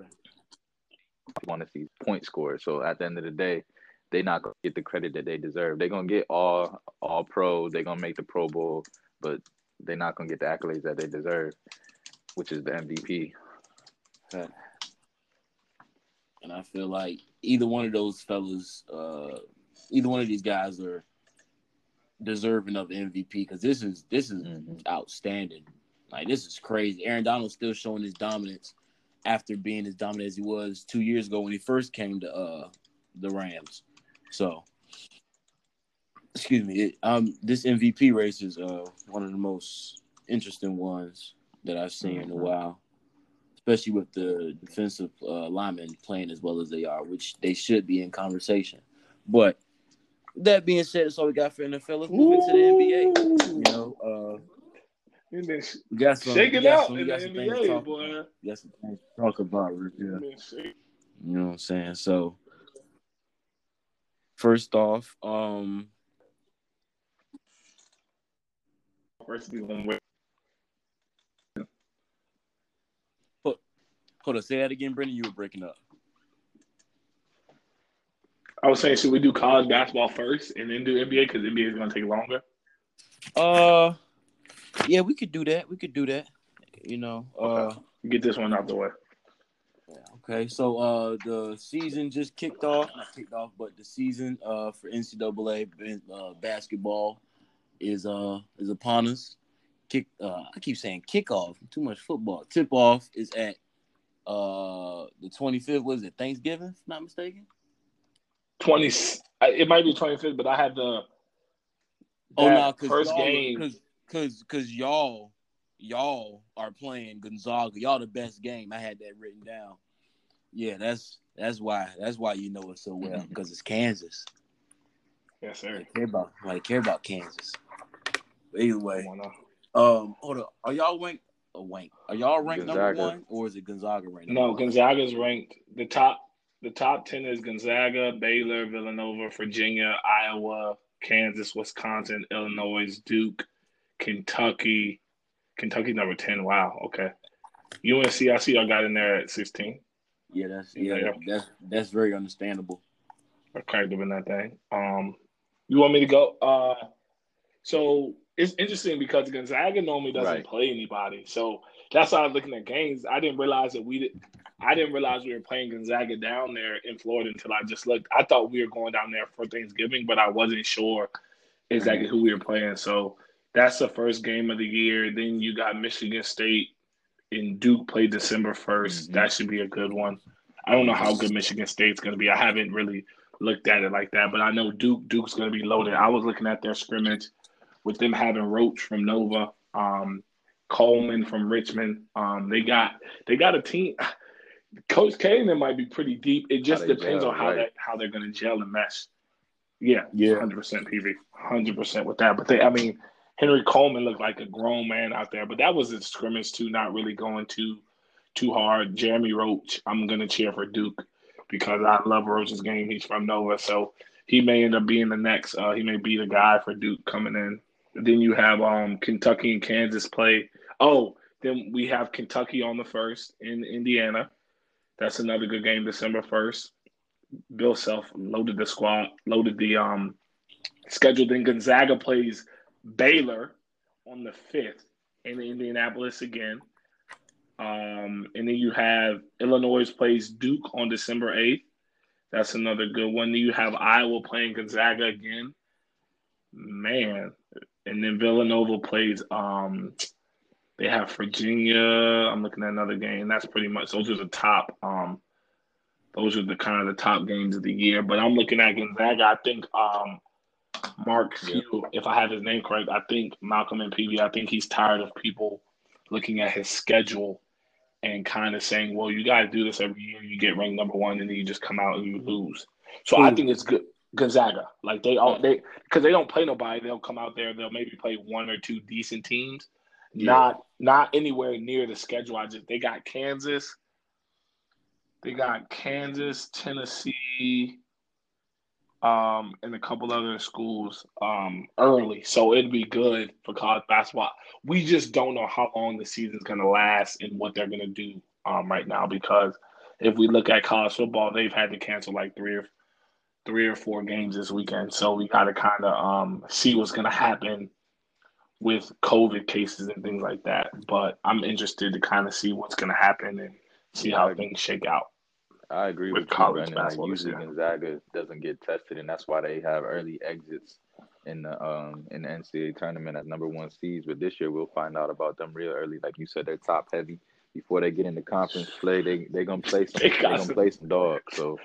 I want to see point score. So at the end of the day, they're not gonna get the credit that they deserve. They're gonna get all all pro, they're gonna make the Pro Bowl, but they're not gonna get the accolades that they deserve, which is the M V P. And I feel like either one of those fellas, uh, either one of these guys are deserving of M V P because this is this is mm-hmm. outstanding. Like, this is crazy. Aaron Donald's still showing his dominance after being as dominant as he was two years ago when he first came to uh, the Rams. So, excuse me. It, um, this M V P race is uh, one of the most interesting ones that I've seen mm-hmm. in a while, especially with the defensive uh, linemen playing as well as they are, which they should be in conversation. But that being said, that's all we got for N F L. Let's move into the N B A. You know, uh, we got some, shake it out in the N B A, boy. We got some things to talk about. Yeah. You know what I'm saying? So, first off, um, hold, hold on, say that again, Brendan. You were breaking up. I was saying, should we do college basketball first and then do N B A because N B A is going to take longer? Uh, yeah, we could do that. We could do that. You know, okay. uh, get this one out the way. Okay, so uh, the season just kicked off. Not kicked off, but the season uh for N C double A uh, basketball is uh is upon us. Kick. Uh, I keep saying kickoff. Too much football. Tip off is at uh the twenty-fifth. Was it Thanksgiving? If I'm not mistaken. Twenty. It might be twenty-fifth, but I had the oh no cause first game because because because y'all y'all are playing Gonzaga. Y'all the best game. I had that written down. Yeah, that's that's why that's why you know it so well because it's Kansas. Yes, sir. I care about I care about Kansas. But either way, um, hold up. Are y'all ranked? A wank? Are y'all ranked Gonzaga. number one, or is it Gonzaga ranked? No, Gonzaga's ranked the top. The top ten is Gonzaga, Baylor, Villanova, Virginia, Iowa, Kansas, Wisconsin, Illinois, Duke, Kentucky. Kentucky number ten. Wow. Okay. U N C, I see y'all got in there at sixteen. Yeah, that's yeah, yeah. that's that's very understandable. I cracked up in that thing. Um, you want me to go? Uh, so it's interesting because Gonzaga normally doesn't right. play anybody. So that's how I was looking at games. I didn't realize that we did. I didn't realize we were playing Gonzaga down there in Florida until I just looked. I thought we were going down there for Thanksgiving, but I wasn't sure exactly who we were playing. So that's the first game of the year. Then you got Michigan State and Duke play December first. Mm-hmm. That should be a good one. I don't know how good Michigan State's going to be. I haven't really looked at it like that, but I know Duke Duke's going to be loaded. I was looking at their scrimmage with them having Roach from Nova, um, Coleman from Richmond. Um, they got they got a team – Coach K and them might be pretty deep. It just depends gel, on how right. that how they're going to gel and mesh. Yeah, yeah, hundred percent, P V, hundred percent with that. But they, I mean, Henry Coleman looked like a grown man out there. But that was a scrimmage too, not really going too too hard. Jeremy Roach, I'm going to cheer for Duke because I love Roach's game. He's from Nova, so he may end up being the next. Uh, he may be the guy for Duke coming in. And then you have um Kentucky and Kansas play. Oh, then we have Kentucky on the first in Indiana. That's another good game, December first. Bill Self loaded the squad, loaded the um, schedule. Then Gonzaga plays Baylor on the fifth in Indianapolis again. Um, and then you have Illinois plays Duke on December eighth. That's another good one. Then you have Iowa playing Gonzaga again. Man. And then Villanova plays um, – they have Virginia. I'm looking at another game. That's pretty much those are the top. Um, those are the kind of the top games of the year. But I'm looking at Gonzaga. I think um, Mark Few, if I have his name correct, I think Malcolm and P B. I think he's tired of people looking at his schedule and kind of saying, "Well, you guys do this every year. You get ranked number one, and then you just come out and you lose." So Ooh. I think it's good. Gonzaga, like they all they because they don't play nobody. They'll come out there. They'll maybe play one or two decent teams. Yeah. Not not anywhere near the schedule. I just they got Kansas, they got Kansas, Tennessee, um, and a couple other schools um, early. So it'd be good for college basketball. We just don't know how long the season's gonna last and what they're gonna do um, right now because if we look at college football, they've had to cancel like three or three or four games this weekend. So we gotta kind of um, see what's gonna happen with COVID cases and things like that. But I'm interested to kind of see what's going to happen and see how things shake out. I agree with, with you, college Brandon. Basketball. Usually Gonzaga doesn't get tested, and that's why they have early exits in the um in the N C double A tournament as number one seeds. But this year, we'll find out about them real early. Like you said, they're top heavy. Before they get into conference play, they they gonna play some. They, they gonna play some dogs. So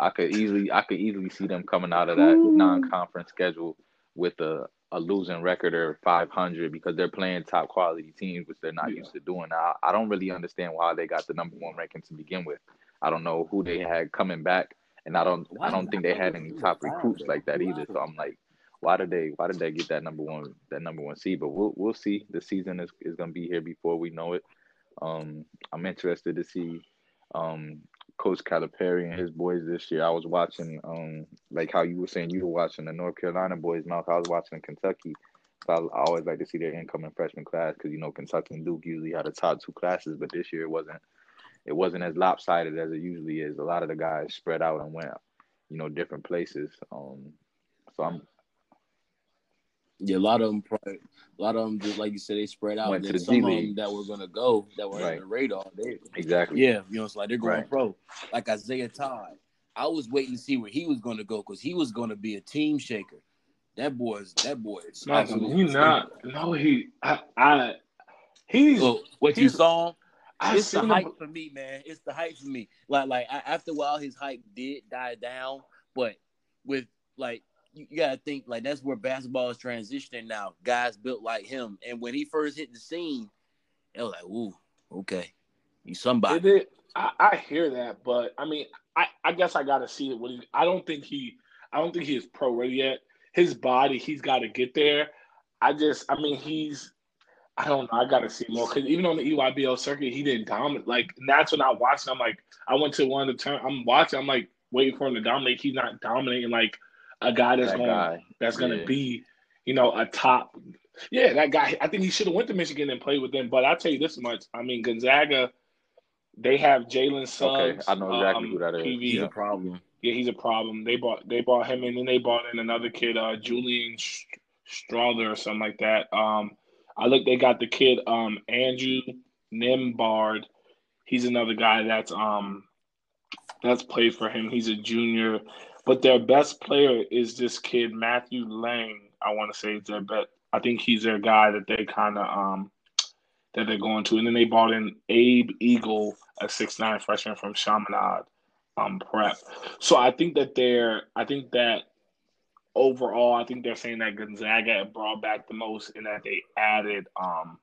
I could easily I could easily see them coming out of that non-conference schedule with a, a losing record or five hundred because they're playing top quality teams, which they're not yeah. used to doing. I I don't really understand why they got the number one ranking to begin with. I don't know who they had coming back, and I don't I don't think they had any top recruits like that either. So I'm like, why did they why did they get that number one that number one seed? But we'll we'll see. The season is, is gonna be here before we know it. Um, I'm interested to see um, Coach Calipari and his boys this year. I was watching, um, like how you were saying, you were watching the North Carolina boys. Now I was watching Kentucky. So I, I always like to see their incoming freshman class because you know Kentucky and Duke usually had the top two classes, but this year it wasn't. It wasn't as lopsided as it usually is. A lot of the guys spread out and went, you know, different places. Um, so I'm. Yeah, a lot of them, probably, a lot of them, just like you said, they spread out. And then some of them that were gonna go, that were right. in the radar, they exactly. Yeah, you know, it's like they're going right. pro. Like Isaiah Todd, I was waiting to see where he was gonna go because he was gonna be a team shaker. That boy's that boy. Is no, he's not. No, he. I. I he's so what he's, you saw. I it's the hype him. for me, man. It's the hype for me. Like, like I, after a while, his hype did die down, but with like. You gotta think like that's where basketball is transitioning now. Guys built like him, and when he first hit the scene, they were like, "Ooh, okay, he's somebody." It, it, I, I hear that, but I mean, I, I guess I gotta see it. What he, I don't think he, I don't think he is pro ready yet. His body, he's got to get there. I just, I mean, he's, I don't know. I gotta see more because even on the E Y B L circuit, he didn't dominate. Like and that's when I watched. I'm like, I went to one of the turn. I'm watching. I'm like waiting for him to dominate. He's not dominating. Like. A guy that's that going guy. that's yeah. gonna be, you know, a top. Yeah, that guy. I think he should have went to Michigan and played with them. But I'll tell you this much. I mean, Gonzaga, they have Jalen Suggs. Okay, I know exactly um, who that is. P V. He's yeah. a problem. Yeah, he's a problem. They bought they bought him in, and they bought in another kid, uh, Julian Strother or something like that. Um, I look, they got the kid, um, Andrew Nembhard. He's another guy that's um, that's played for him. He's a junior. But their best player is this kid, Matthew Lang. I want to say it's their bet. I think he's their guy that they kind of um, that they're going to. And then they bought in Abe Eagle, a six nine freshman from Chaminade um, Prep. So I think that they're. I think that overall, I think they're saying that Gonzaga brought back the most, and that they added um,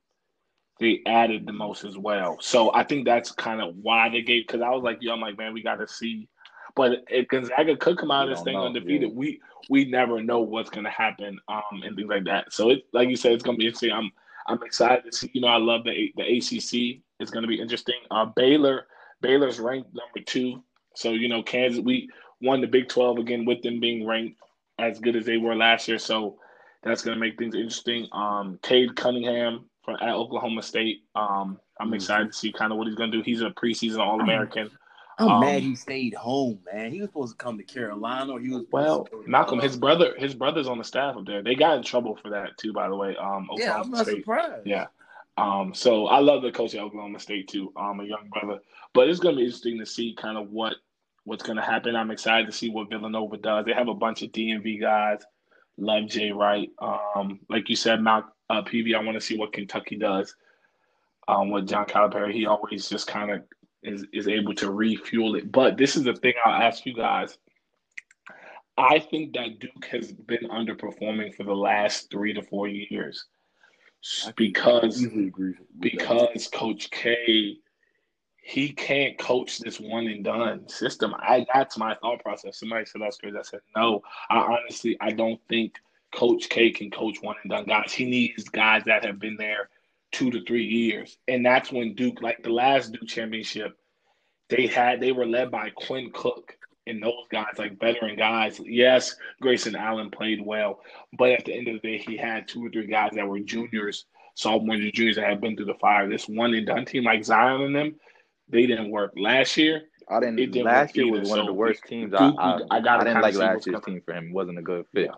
they added the most as well. So I think that's kind of why they gave. Because I was like, yo, I'm like, man, we got to see. But if Gonzaga could come out of this thing know, undefeated, yeah. we we never know what's gonna happen, um, and things like that. So it, like you said, it's gonna be interesting. I'm I'm excited to see. You know, I love the the A C C. It's gonna be interesting. Uh, Baylor Baylor's ranked number two. So you know, Kansas we won the Big twelve again with them being ranked as good as they were last year. So that's gonna make things interesting. Um, Cade Cunningham from at Oklahoma State. Um, I'm mm-hmm. excited to see kind of what he's gonna do. He's a preseason All-American. Mm-hmm. I'm um, mad he stayed home, man. He was supposed to come to Carolina. Or he was well, Malcolm. His brother, his brother's on the staff up there. They got in trouble for that too, by the way. Um, Oklahoma yeah, I'm not State. surprised. Yeah. Um, so I love the coach at Oklahoma State too. Um, a young brother, but it's gonna be interesting to see kind of what what's gonna happen. I'm excited to see what Villanova does. They have a bunch of D M V guys. Love Jay Wright. Um, like you said, Malcolm uh, P V. I want to see what Kentucky does. Um, with John Calipari, he always just kind of. Is, is able to refuel it. But this is the thing I'll ask you guys. I think that Duke has been underperforming for the last three to four years because, because Coach K, he can't coach this one and done system. I That's my thought process. Somebody said that's crazy. I said, no, I honestly, I don't think Coach K can coach one and done guys. He needs guys that have been there two to three years. And that's when Duke, like the last Duke championship, they had, they were led by Quinn Cook and those guys, like veteran guys. Yes, Grayson Allen played well, but at the end of the day, he had two or three guys that were juniors, sophomores and juniors that had been through the fire. This one and done team like Zion and them, they didn't work last year. I didn't, didn't last year was either. One so of the worst teams. Duke, I, I, I, got I didn't like last year's team for him. It wasn't a good fit. Yeah.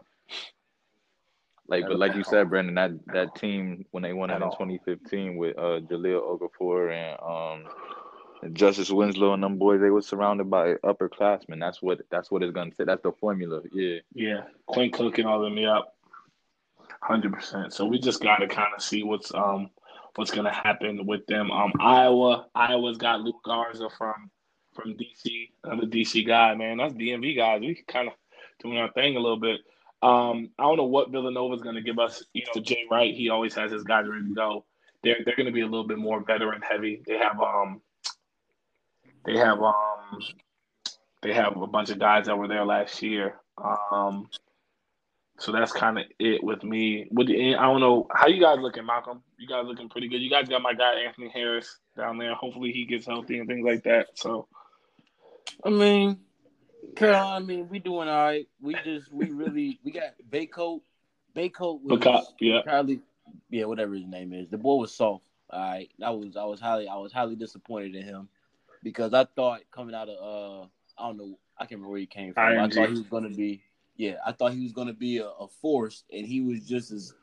Like, but like you said, Brandon, that, that team when they won it in twenty fifteen with uh, Jahlil Okafor and um, And Justice Winslow and them boys, they were surrounded by upperclassmen. That's what that's what it's gonna say. That's the formula. Yeah. Yeah. Quinn Cook and all them, yeah. Hundred percent. So we just gotta kind of see what's um what's gonna happen with them. Um, Iowa, Iowa's got Luke Garza from from D C, another D C guy, man. That's D M V guys. We kind of doing our thing a little bit. Um, I don't know what Villanova's gonna give us. You know, Jay Wright, he always has his guys ready to go. They're they're gonna be a little bit more veteran heavy. They have um. They have um, they have a bunch of guys that were there last year. Um, so that's kind of it with me. With the, I don't know how you guys looking, Malcolm. You guys looking pretty good. You guys got my guy Anthony Harris down there. Hopefully he gets healthy and things like that. So, I mean, Carolina. I mean, we doing all right. We just we really we got Baycoat. Baycoat was Bacot, yeah. probably yeah whatever his name is. The boy was soft. All right, that was I was highly I was highly disappointed in him. Because I thought coming out of, uh, I don't know, I can't remember where he came from. I, I thought he was going to be, yeah, I thought he was going to be a, a force, and he was just as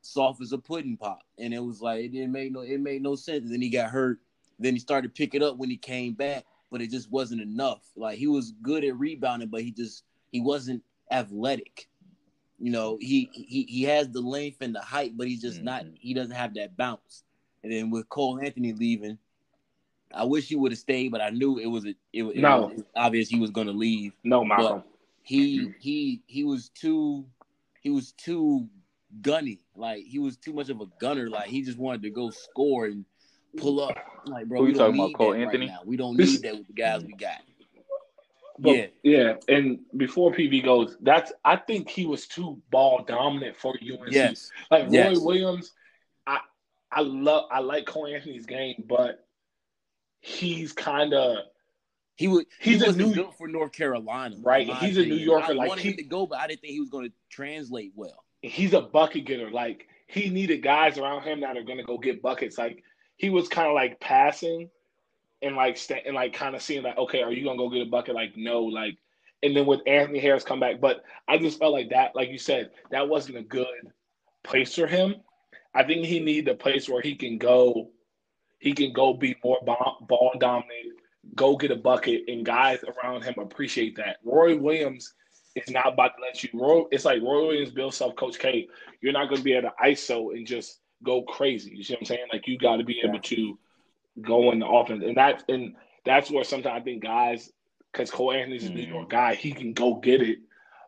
soft as a pudding pop. And it was like, it didn't make no, it made no sense. And then he got hurt. Then he started to pick it up when he came back, but it just wasn't enough. Like, he was good at rebounding, but he just, he wasn't athletic. You know, he he, he has the length and the height, but he's just mm-hmm. not, he doesn't have that bounce. And then with Cole Anthony leaving, I wish he would have stayed, but I knew it was a, it, it no. was obvious he was going to leave. No, Malcolm. He he he was too he was too gunny. Like, he was too much of a gunner. Like, he just wanted to go score and pull up. Like, bro, Who we you don't talking need about, Cole Anthony? Right now. We don't need that with the guys we got. But, yeah, yeah. And before P V goes, that's I think he was too ball dominant for U N C. Yes. Like yes. Roy Williams, I I love I like Cole Anthony's game, but he's kind of he would he's he a new built for North Carolina, right? He's a New Yorker. I like wanted he, him to go, but I didn't think he was going to translate well. He's a bucket getter. Like, he needed guys around him that are going to go get buckets. Like, he was kind of like passing and like st- and like kind of seeing like, okay, are you going to go get a bucket? Like, no, like. And then with Anthony Harris come back, but I just felt like that, like you said, that wasn't a good place for him. I think he needed a place where he can go. He can go be more ball dominant, go get a bucket, and guys around him appreciate that. Roy Williams is not about to let you roll. It's like Roy Williams, Bill Self, Coach K. You're not going to be able to I S O and just go crazy. You see what I'm saying? Like, you got to be able to go in the offense. And, that, and that's where sometimes I think guys, because Cole Anthony's mm-hmm. a New York guy, he can go get it.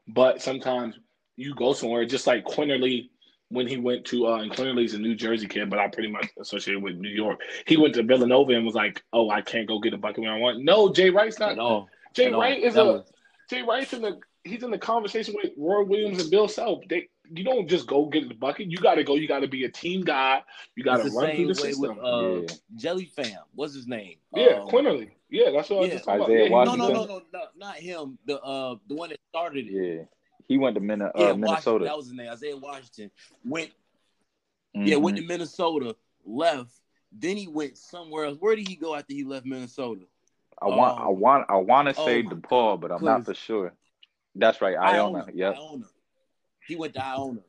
But sometimes you go somewhere, just like Quinterly, when he went to uh, – and clearly he's a New Jersey kid, but I pretty much associated with New York. He went to Villanova and was like, oh, I can't go get a bucket when I want. No, Jay Wright's not – Jay Wright is that a was... – Jay Wright's in the – he's in the conversation with Roy Williams and Bill Self. They, you don't just go get the bucket. You got to go. You got to be a team guy. You got to run through the system. With, uh, yeah. Jelly Fam. What's his name? Yeah, um, Quinterly. Yeah, that's what yeah. I was just talking Isaiah about. Yeah, no, no, no, no, no, not him. The, uh, the one that started it. Yeah. He went to Min- uh, yeah, Minnesota. That was his name. Isaiah Washington went. Mm-hmm. Yeah, went to Minnesota. Left. Then he went somewhere else. Where did he go after he left Minnesota? I want. Um, I want. I want to say oh DePaul, but I'm Please. not for sure. That's right, Iona. Iona. Yep. Iona. He went to Iona,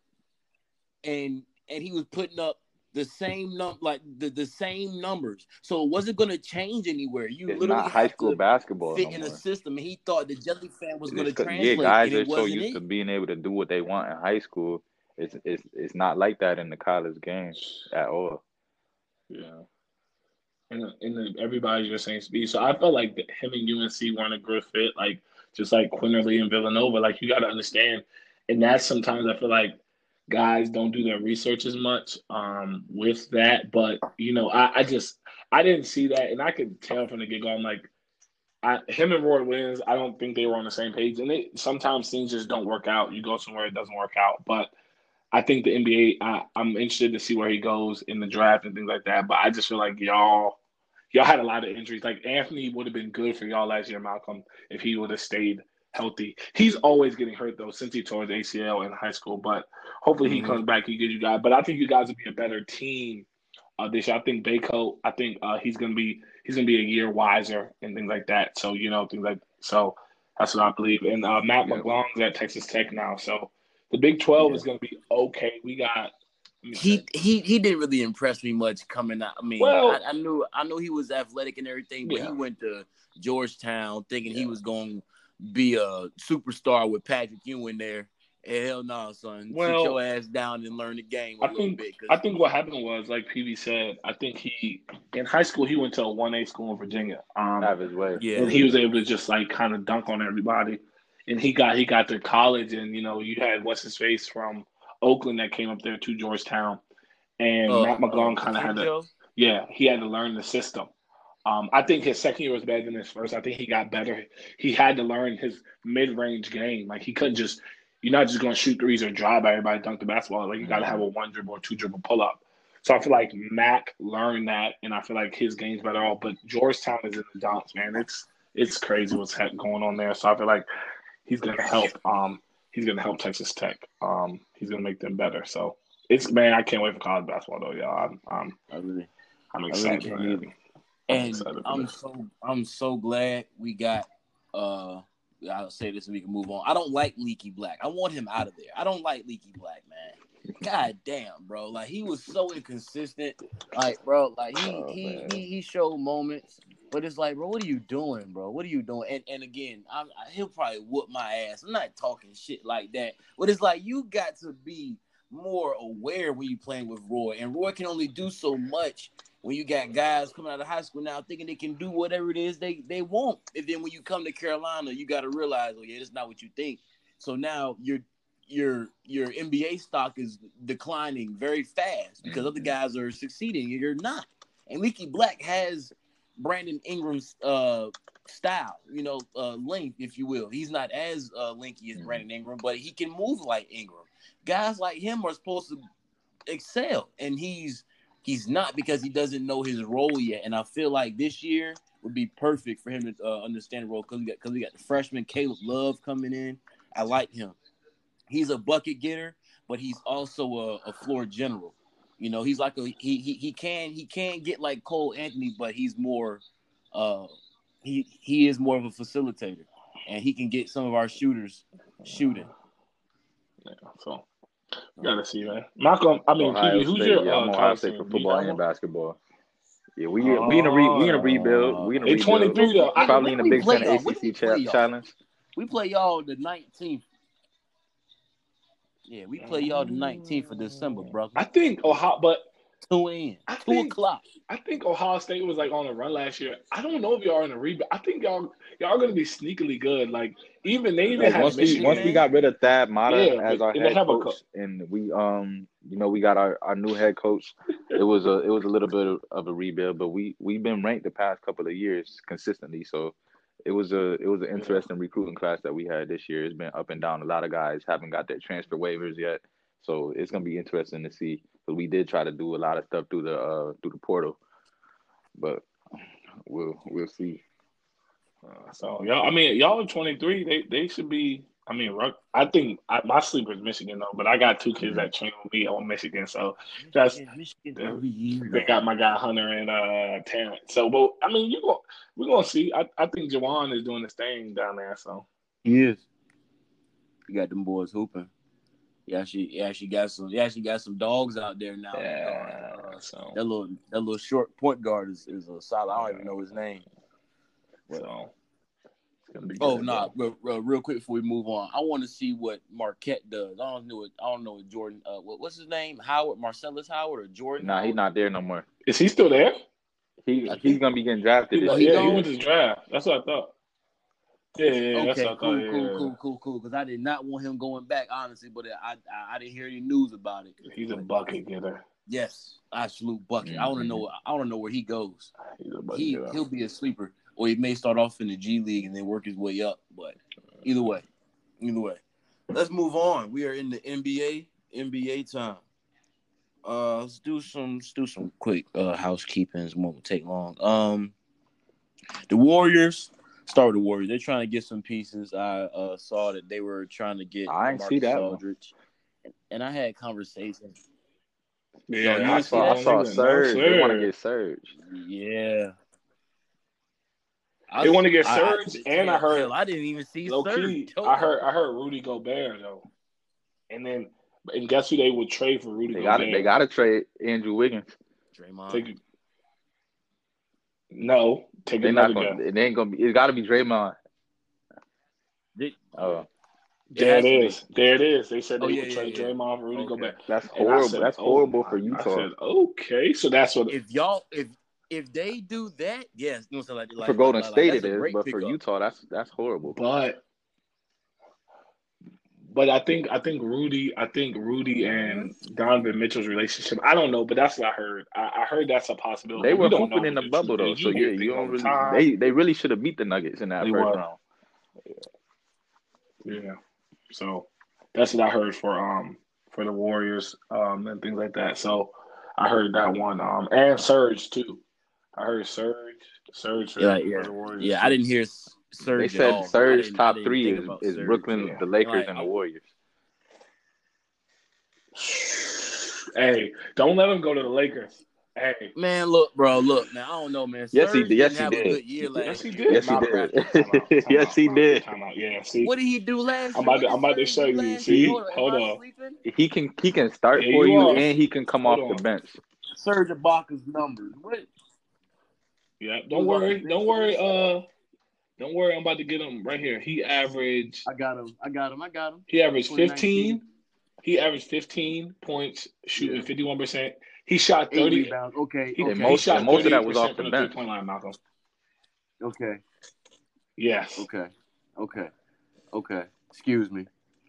and and he was putting up the same num like the, the same numbers. So it wasn't going to change anywhere. You it's literally not high school basketball fit no in a system. And he thought the Jelly Fan was going to translate. Yeah, guys are so used it. to being able to do what they want in high school. It's it's it's not like that in the college game at all. Yeah, and and everybody's the same speed. So I felt like him and U N C weren't a good fit. Like, just like Quinterly and Villanova. Like, you got to understand, and that's sometimes I feel like guys don't do their research as much um, with that. But, you know, I, I just – I didn't see that. And I could tell from the get-go, I'm like, I, him and Roy Williams, I don't think they were on the same page. And they, sometimes things just don't work out. You go somewhere, it doesn't work out. But I think the N B A I, – I'm interested to see where he goes in the draft and things like that. But I just feel like y'all y'all had a lot of injuries. Like, Anthony would have been good for y'all last year, Malcolm, if he would have stayed – healthy. He's always getting hurt, though, since he tore his A C L in high school. But hopefully he mm-hmm. comes back and gets you guys. But I think you guys will be a better team uh, this year. I think Baycoat, I think uh, he's going to be he's going to be a year wiser and things like that. So, you know, things like so that's what I believe. And uh, Matt yeah. McClung's at Texas Tech now. So the Big twelve yeah. is going to be okay. We got He he he didn't really impress me much coming out. I mean, well, I, I knew I knew he was athletic and everything, but yeah. he went to Georgetown thinking yeah. he was going to be a superstar with Patrick Ewing there. And hell no, nah, son. Well, sit your ass down and learn the game a I little think, bit. I think what happened was, like P B said, I think he in high school he went to a one A school in Virginia. Um, out of his way. Yeah. And he was able to just like kind of dunk on everybody. And he got he got to college, and you know you had what's his face from Oakland that came up there to Georgetown, and uh, Matt McGlone uh, kind of had to, yeah, he had to learn the system. Um, I think his second year was better than his first. I think he got better. He had to learn his mid-range game. Like he couldn't just, you're not just going to shoot threes or drive everybody, dunk the basketball. Like you got to have a one dribble or two dribble pull up. So I feel like Mac learned that, and I feel like his game's better off. But Georgetown is in the dumps, man. It's it's crazy what's going on there. So I feel like he's going to help. Um, He's gonna help Texas Tech. Um, he's gonna make them better. So it's man, I can't wait for college basketball though, y'all. I'm, I'm, I really, I'm excited. I really and I'm, excited I'm so, I'm so glad we got. Uh, I'll say this, and we can move on. I don't like Leaky Black. I want him out of there. I don't like Leaky Black, man. God damn, bro. Like he was so inconsistent. Like, bro, like he oh, he, he he showed moments. But it's like, bro, what are you doing, bro? What are you doing? And and again, I'm, I, he'll probably whoop my ass. I'm not talking shit like that. But it's like, you got to be more aware when you're playing with Roy. And Roy can only do so much when you got guys coming out of high school now thinking they can do whatever it is they, they want. And then when you come to Carolina, you got to realize, oh, yeah, that's not what you think. So now your your your N B A stock is declining very fast because other guys are succeeding and you're not. And Leaky Black has – Brandon Ingram's uh, style, you know, uh, length, if you will. He's not as uh, lanky as Brandon Ingram, but he can move like Ingram. Guys like him are supposed to excel, and he's he's not because he doesn't know his role yet. And I feel like this year would be perfect for him to uh, understand the role because we got because we got the freshman Caleb Love coming in. I like him. He's a bucket getter, but he's also a, a floor general. You know, he's like a he he he can he can get like Cole Anthony, but he's more uh he he is more of a facilitator, and he can get some of our shooters shooting. Yeah, so you gotta see, man. Malcolm, I mean, Ohio who's State, your yeah, uh, Ohio State for football and basketball? Yeah, we oh, we in a re, we in a rebuild. We in a rebuild. twenty-three though. Probably in a Big Ten A C C cha- challenge. We play y'all the nineteenth. Yeah, we play y'all the nineteenth of December, brother. I think Ohio, but two in, I two think, o'clock. I think Ohio State was like on a run last year. I don't know if y'all are in a rebound. I think y'all y'all are gonna be sneakily good. Like even they even like, once we once we got rid of Thad Matta yeah, as our head coach, coach, and we um you know we got our, our new head coach. It was a it was a little bit of, of a rebuild, but we we've been ranked the past couple of years consistently. So It was a it was an interesting recruiting class that we had this year. It's been up and down. A lot of guys haven't got their transfer waivers yet, so it's gonna be interesting to see. But we did try to do a lot of stuff through the uh, through the portal, but we'll we'll see. Uh, so y'all, I mean, y'all are twenty-three. They they should be. I mean, I think I, my sleeper is Michigan though, but I got two kids that train with me on Michigan, so that's yeah, Michigan, they, they got my guy Hunter and uh, Terrence. So, but I mean, you go, we're gonna see. I, I think Jawan is doing his thing down there. So he is. You got them boys hooping. Yeah, she actually got some. Yeah, she got some dogs out there now. Yeah, uh, so. that little that little short point guard is, is a solid. I don't even know his name. But, so. Oh no! Nah, real, real quick before we move on, I want to see what Marquette does. I don't know. What, I don't know what Jordan. Uh, what, what's his name? Howard, Marcellus Howard, or Jordan? Nah, he's not there no more. Is he still there? He he's gonna be getting drafted. He, this he, year. Yeah, he went to draft. That's what I thought. Yeah, yeah, okay, that's what I thought. Cool, yeah. cool, cool, cool, cool. Because I did not want him going back, honestly. But I I, I didn't hear any news about it. He's but, a bucket getter. Yes, absolute bucket. Mm-hmm. I want to know. I want to know where he goes. He's a bucket he getter. He'll be a sleeper. Or he may start off in the G League and then work his way up. But either way, either way. Let's move on. We are in the N B A, N B A time. Uh, let's do some let's do some quick uh, housekeeping. It won't take long. Um, the Warriors, start with the Warriors. They're trying to get some pieces. I uh, saw that they were trying to get I Marcus see that Aldridge. One. And I had conversations. Yeah, so I, saw, I saw Serge. They want to get Serge. Yeah. They want to get Serge, I, I, and I heard hell, I didn't even see Serge. I heard I heard Rudy Gobert though, and then And guess who they would trade for Rudy? They got to they got to trade Andrew Wiggins. Draymond. Take, no, take They're another not gonna, guy. It ain't gonna be. It got to be Draymond. They, oh. There it, it is. There it is. They said they oh, yeah, would yeah, trade yeah. Draymond for Rudy okay. Gobert. That's horrible. Said, that's oh, horrible for Utah. I said, okay, so that's what. If y'all if if they do that, yes, you know, so like, for like, Golden like, State like, it is, but for up. Utah, that's that's horrible. But. But I think I think Rudy I think Rudy and Donovan Mitchell's relationship, I don't know, but that's what I heard. I, I heard that's a possibility. They were we hooping in the bubble though, so yeah, you don't really they, they really should have beat the Nuggets in that they first were. round. Yeah. yeah, so that's what I heard for um for the Warriors um and things like that. So I heard that one um and Surge too. I heard Surge Surge for, yeah, yeah. for the Warriors. Yeah, too. I didn't hear. Surge they said Surge top three is, is Brooklyn, yeah. the Lakers, like, and the Warriors. Hey, don't let him go to the Lakers. Hey, man, look, bro, look, man, I don't know, man. Surge yes, he did. Yes, he did. Yes, he did. Yes, he did. Yes, he did. Yeah, see. What did he do last? I'm about to, I'm about to show you. See, hold on. He can, he can start yeah, for you, you and he can come hold off on. the bench. Serge Ibaka's numbers. What? Yeah, don't worry, don't worry. Uh. Don't worry, I'm about to get him right here. He averaged. I got him. I got him. I got him. He averaged fifteen. He averaged fifteen points, shooting fifty-one yeah. percent. He shot thirty. Rebounds. Okay. He, okay. He most, shot most of that was off the bench. Three-point line, Malcolm. Okay. Yes. Okay. Okay. Okay. Excuse me.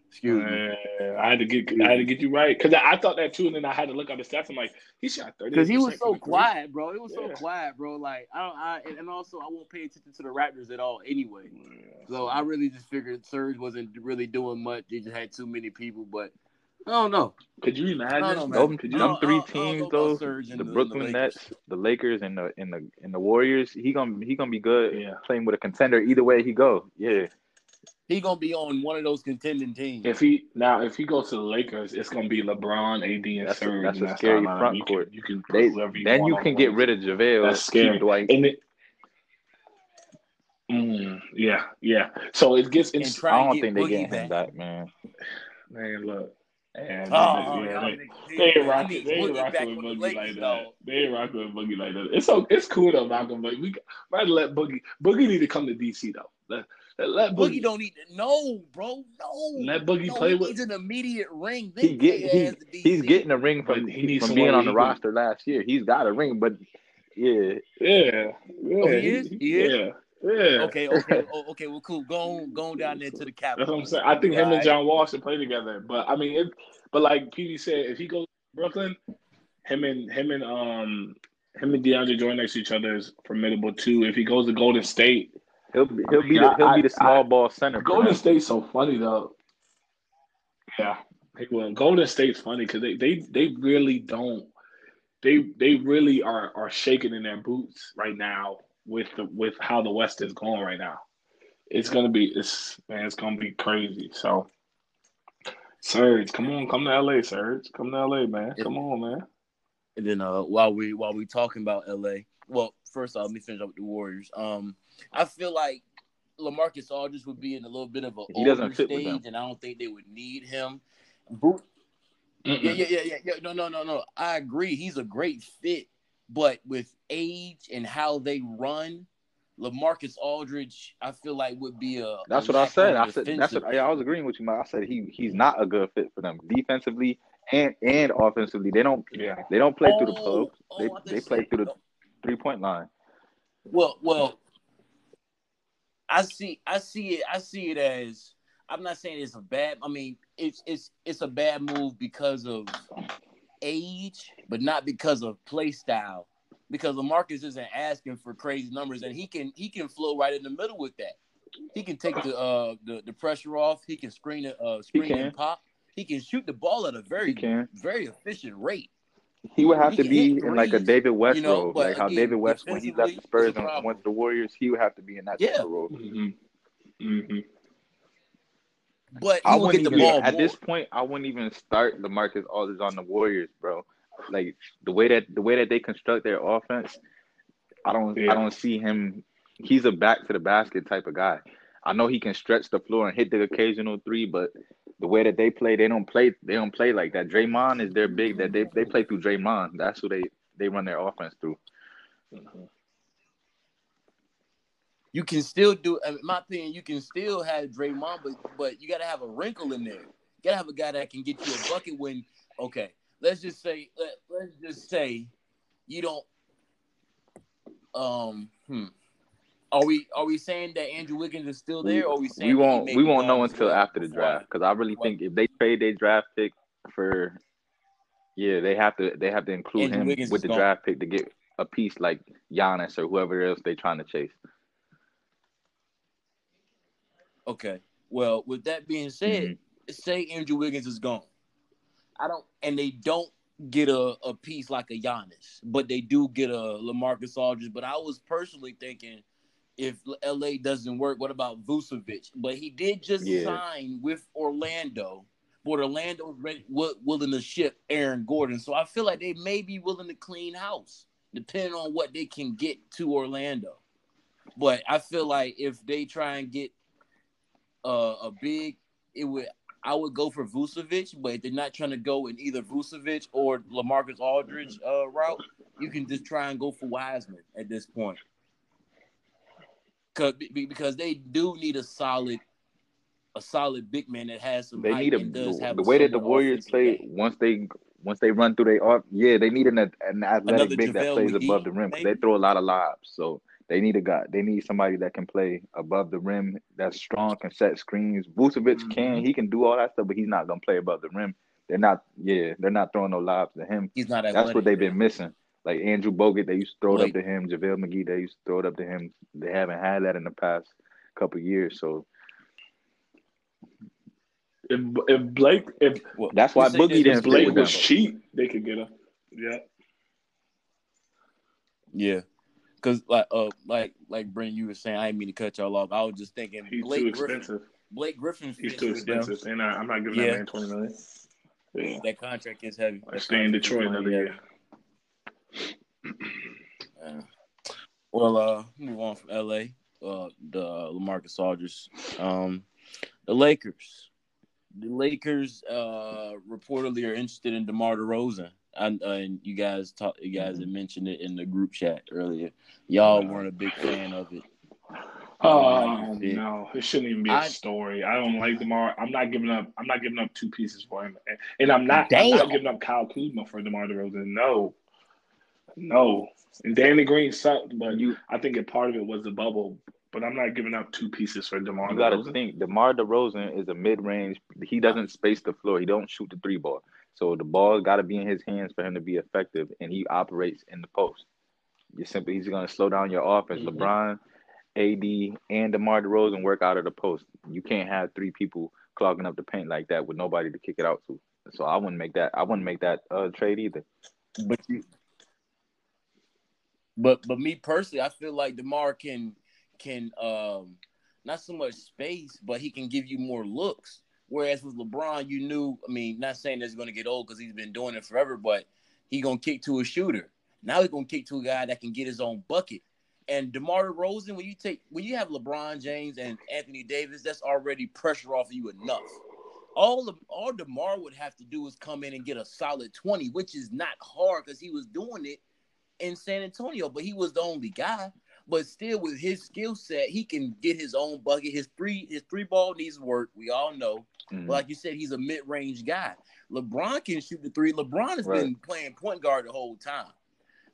Excuse me. Uh, I had to get. I had to get you right because I, I thought that too, and then I had to look up the stats. I'm like, he shot thirty. Because he was so quiet, bro. It was yeah. so quiet, bro. Like I don't. I and, and also I won't pay attention to the Raptors at all anyway. Yeah. So I really just figured Surge wasn't really doing much. They just had too many people. But I don't know. Could you imagine? Know, Could you? Them three teams though: the Brooklyn the Nets, the Lakers, and the and the and the Warriors. He gonna he gonna be good yeah. playing with a contender either way he go. Yeah. He gonna be on one of those contending teams. If he now, if he goes to the Lakers, it's gonna be LeBron, A D, and that's Surge. A, that's and a that's scary front you court. Can, you can they, you then you can get rid of JaVale. That's scary, Dwight. And it, mm, yeah, yeah. So it gets. And and I don't think they get him back, man. Man, look. Man, oh, yeah, man. They, they ain't rocking. They ain't rocking with Boogie like that. They ain't rocking with Boogie like that. It's so it's cool though, Malcolm. But we might let Boogie. Boogie need to come to D C though. Let, Let Boogie, Boogie don't need to, no, bro, no. Let Boogie no, play with. He's an immediate ring. He get, he, he's getting a ring from, he from being on the roster last year. He's got a ring, but yeah, yeah, yeah, oh, he is? He is? yeah, yeah. Okay, okay, oh, okay. Well, cool. Go on, go on down there to the cap. That's what I'm saying. I think him right. and John Wall should play together. But I mean, it, but like P D said, if he goes to Brooklyn, him and him and um him and DeAndre Jordan next to each other is formidable too. If he goes to Golden State. He'll be he'll be the, he'll be the small I, ball center. Golden State's so funny though. Yeah, well, Golden State's funny because they, they they really don't they they really are are shaking in their boots right now with the, with how the West is going right now. It's gonna be it's man, it's gonna be crazy. So, Surge, come on, come to L A, Surge, come to L A, man, come and, on, man. And then uh, while we while we talking about L A, well, first off, let me finish up with the Warriors. Um. I feel like LaMarcus Aldridge would be in a little bit of an older stage, and I don't think they would need him. Bo- yeah, yeah, yeah, yeah, yeah. No, no, no, no. I agree. He's a great fit, but with age and how they run, LaMarcus Aldridge, I feel like would be a. That's a what I said. I said that's what, yeah, I was agreeing with you, man. I said he he's not a good fit for them defensively and, and offensively. They don't yeah. they don't play oh, through the post. Oh, they they play through the three point line. Well, well. I see, I see it. I see it as. I'm not saying it's a bad. I mean, it's it's it's a bad move because of age, but not because of play style. Because LaMarcus isn't asking for crazy numbers, and he can he can flow right in the middle with that. He can take the uh the, the pressure off. He can screen a uh, screen and pop. He can shoot the ball at a very very efficient rate. He would have he to be in threes, like a David West you know, role, like again, how David West when he left the Spurs and went to the Warriors, he would have to be in that yeah. type of role. Mm-hmm. Mm-hmm. But I wouldn't get the even, ball at more. This point. I wouldn't even start LaMarcus Aldridge on the Warriors, bro. Like the way that the way that they construct their offense, I don't yeah. I don't see him. He's a back to the basket type of guy. I know he can stretch the floor and hit the occasional three, but the way that they play, they don't play they don't play like that. Draymond is their big that they they play through Draymond. That's who they, they run their offense through. Mm-hmm. You can still do, in my opinion, you can still have Draymond, but but you gotta have a wrinkle in there. You gotta have a guy that can get you a bucket when okay. Let's just say let, let's just say you don't um hmm. Are we are we saying that Andrew Wiggins is still there? Or are we saying we won't we won't know until after the draft? Because I really think if they trade their draft pick for, yeah, they have to they have to include him with the draft pick to get a piece like Giannis or whoever else they're trying to chase. Okay, well, with that being said, mm-hmm. say Andrew Wiggins is gone. I don't, and they don't get a, a piece like a Giannis, but they do get a LaMarcus Aldridge. But I was personally thinking, if L A doesn't work, what about Vucevic? But he did just yeah. sign with Orlando, but Orlando's ready, w- willing to ship Aaron Gordon. So I feel like they may be willing to clean house, depending on what they can get to Orlando. But I feel like if they try and get uh, a big, it would I would go for Vucevic. But if they're not trying to go in either Vucevic or LaMarcus Aldridge uh, route, you can just try and go for Wiseman at this point. Because they do need a solid, a solid big man that has some. They need a does have the way that the Warriors play game. once they once they run through their off. Yeah, they need an an athletic Another big JaVale that plays above the rim. They, they throw a lot of lobs, so they need a guy. They need somebody that can play above the rim, that's strong, can set screens. Vucevic mm-hmm. can he can do all that stuff, but he's not gonna play above the rim. They're not. Yeah, they're not throwing no lobs to him. He's not. That's what they've been missing. Like Andrew Bogut, they used to throw it like, up to him. JaVale McGee, they used to throw it up to him. They haven't had that in the past couple of years. So if if Blake, if well, that's why Boogie didn't Blake was cheap, they could get him. Yeah, yeah. Because like uh like like Brent, you were saying, I didn't mean to cut y'all off. I was just thinking he's Blake too expensive. Griffin, Blake Griffin, he's too expensive, and I, I'm not giving yeah. that man twenty million. Yeah. That contract is heavy. I stay in Detroit another year. year. Yeah. Well, uh, move on from L A. Uh, the LaMarcus Aldridge, um, the Lakers. The Lakers uh, reportedly are interested in DeMar DeRozan. And, uh, and you guys talked. You guys had mentioned it in the group chat earlier. Y'all weren't a big fan of it. Oh it. no, it shouldn't even be a I, story. I don't like DeMar. I'm not giving up. I'm not giving up two pieces for him, and, and I'm not. Damn. I'm not giving up Kyle Kuzma for DeMar DeRozan. No. No, and Danny Green sucked, but you, I think a part of it was the bubble. But I'm not giving up two pieces for DeMar DeRozan. You got to think, DeMar DeRozan is a mid-range. He doesn't space the floor. He don't shoot the three ball. So the ball got to be in his hands for him to be effective, and he operates in the post. You simply he's going to slow down your offense. Mm-hmm. LeBron, A D, and DeMar DeRozan work out of the post. You can't have three people clogging up the paint like that with nobody to kick it out to. So I wouldn't make that. I wouldn't make that uh, trade either. But you. But but me personally, I feel like DeMar can can um, not so much space, but he can give you more looks. Whereas with LeBron, you knew, I mean, not saying that's going to get old because he's been doing it forever, but he's going to kick to a shooter. Now he's going to kick to a guy that can get his own bucket. And DeMar DeRozan, when you take when you have LeBron James and Anthony Davis, that's already pressure off of you enough. All the, all DeMar would have to do is come in and get a solid twenty, which is not hard because he was doing it in San Antonio, but he was the only guy. But still, with his skill set, he can get his own bucket. His three, his three ball needs work. We all know. Mm-hmm. But like you said, he's a mid-range guy. LeBron can shoot the three. LeBron has right. been playing point guard the whole time.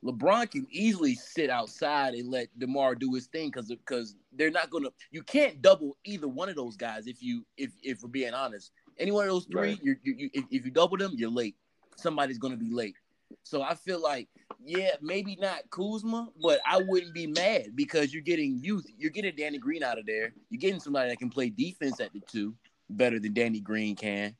LeBron can easily sit outside and let DeMar do his thing because because they're not gonna. You can't double either one of those guys if you if if we're being honest. Any one of those three, right. you you if, if you double them, you're late. Somebody's gonna be late. So I feel like, yeah, maybe not Kuzma, but I wouldn't be mad because you're getting youth. You're getting Danny Green out of there. You're getting somebody that can play defense at the two better than Danny Green can.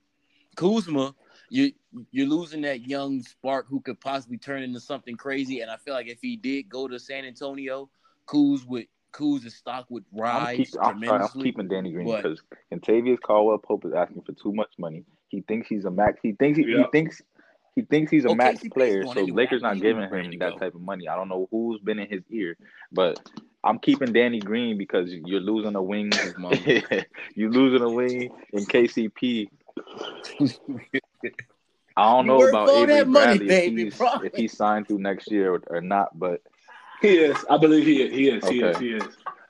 Kuzma, you, you're losing that young spark who could possibly turn into something crazy. And I feel like if he did go to San Antonio, Kuz would Kuz's stock would rise I'm keep, tremendously. I'm, sorry, I'm keeping Danny Green but, because Contavious Caldwell-Pope is asking for too much money. He thinks he's a max. He thinks he, yeah. he thinks – He thinks he's a okay, max player, so anyway. Lakers not giving him that type of money. I don't know who's been in his ear, but I'm keeping Danny Green because you're losing a wing. You're losing a wing in K C P I don't know about Avery Bradley, baby, if, he's, if he's signed through next year or not, but he is. I believe he is. He is. Okay. He is. He is.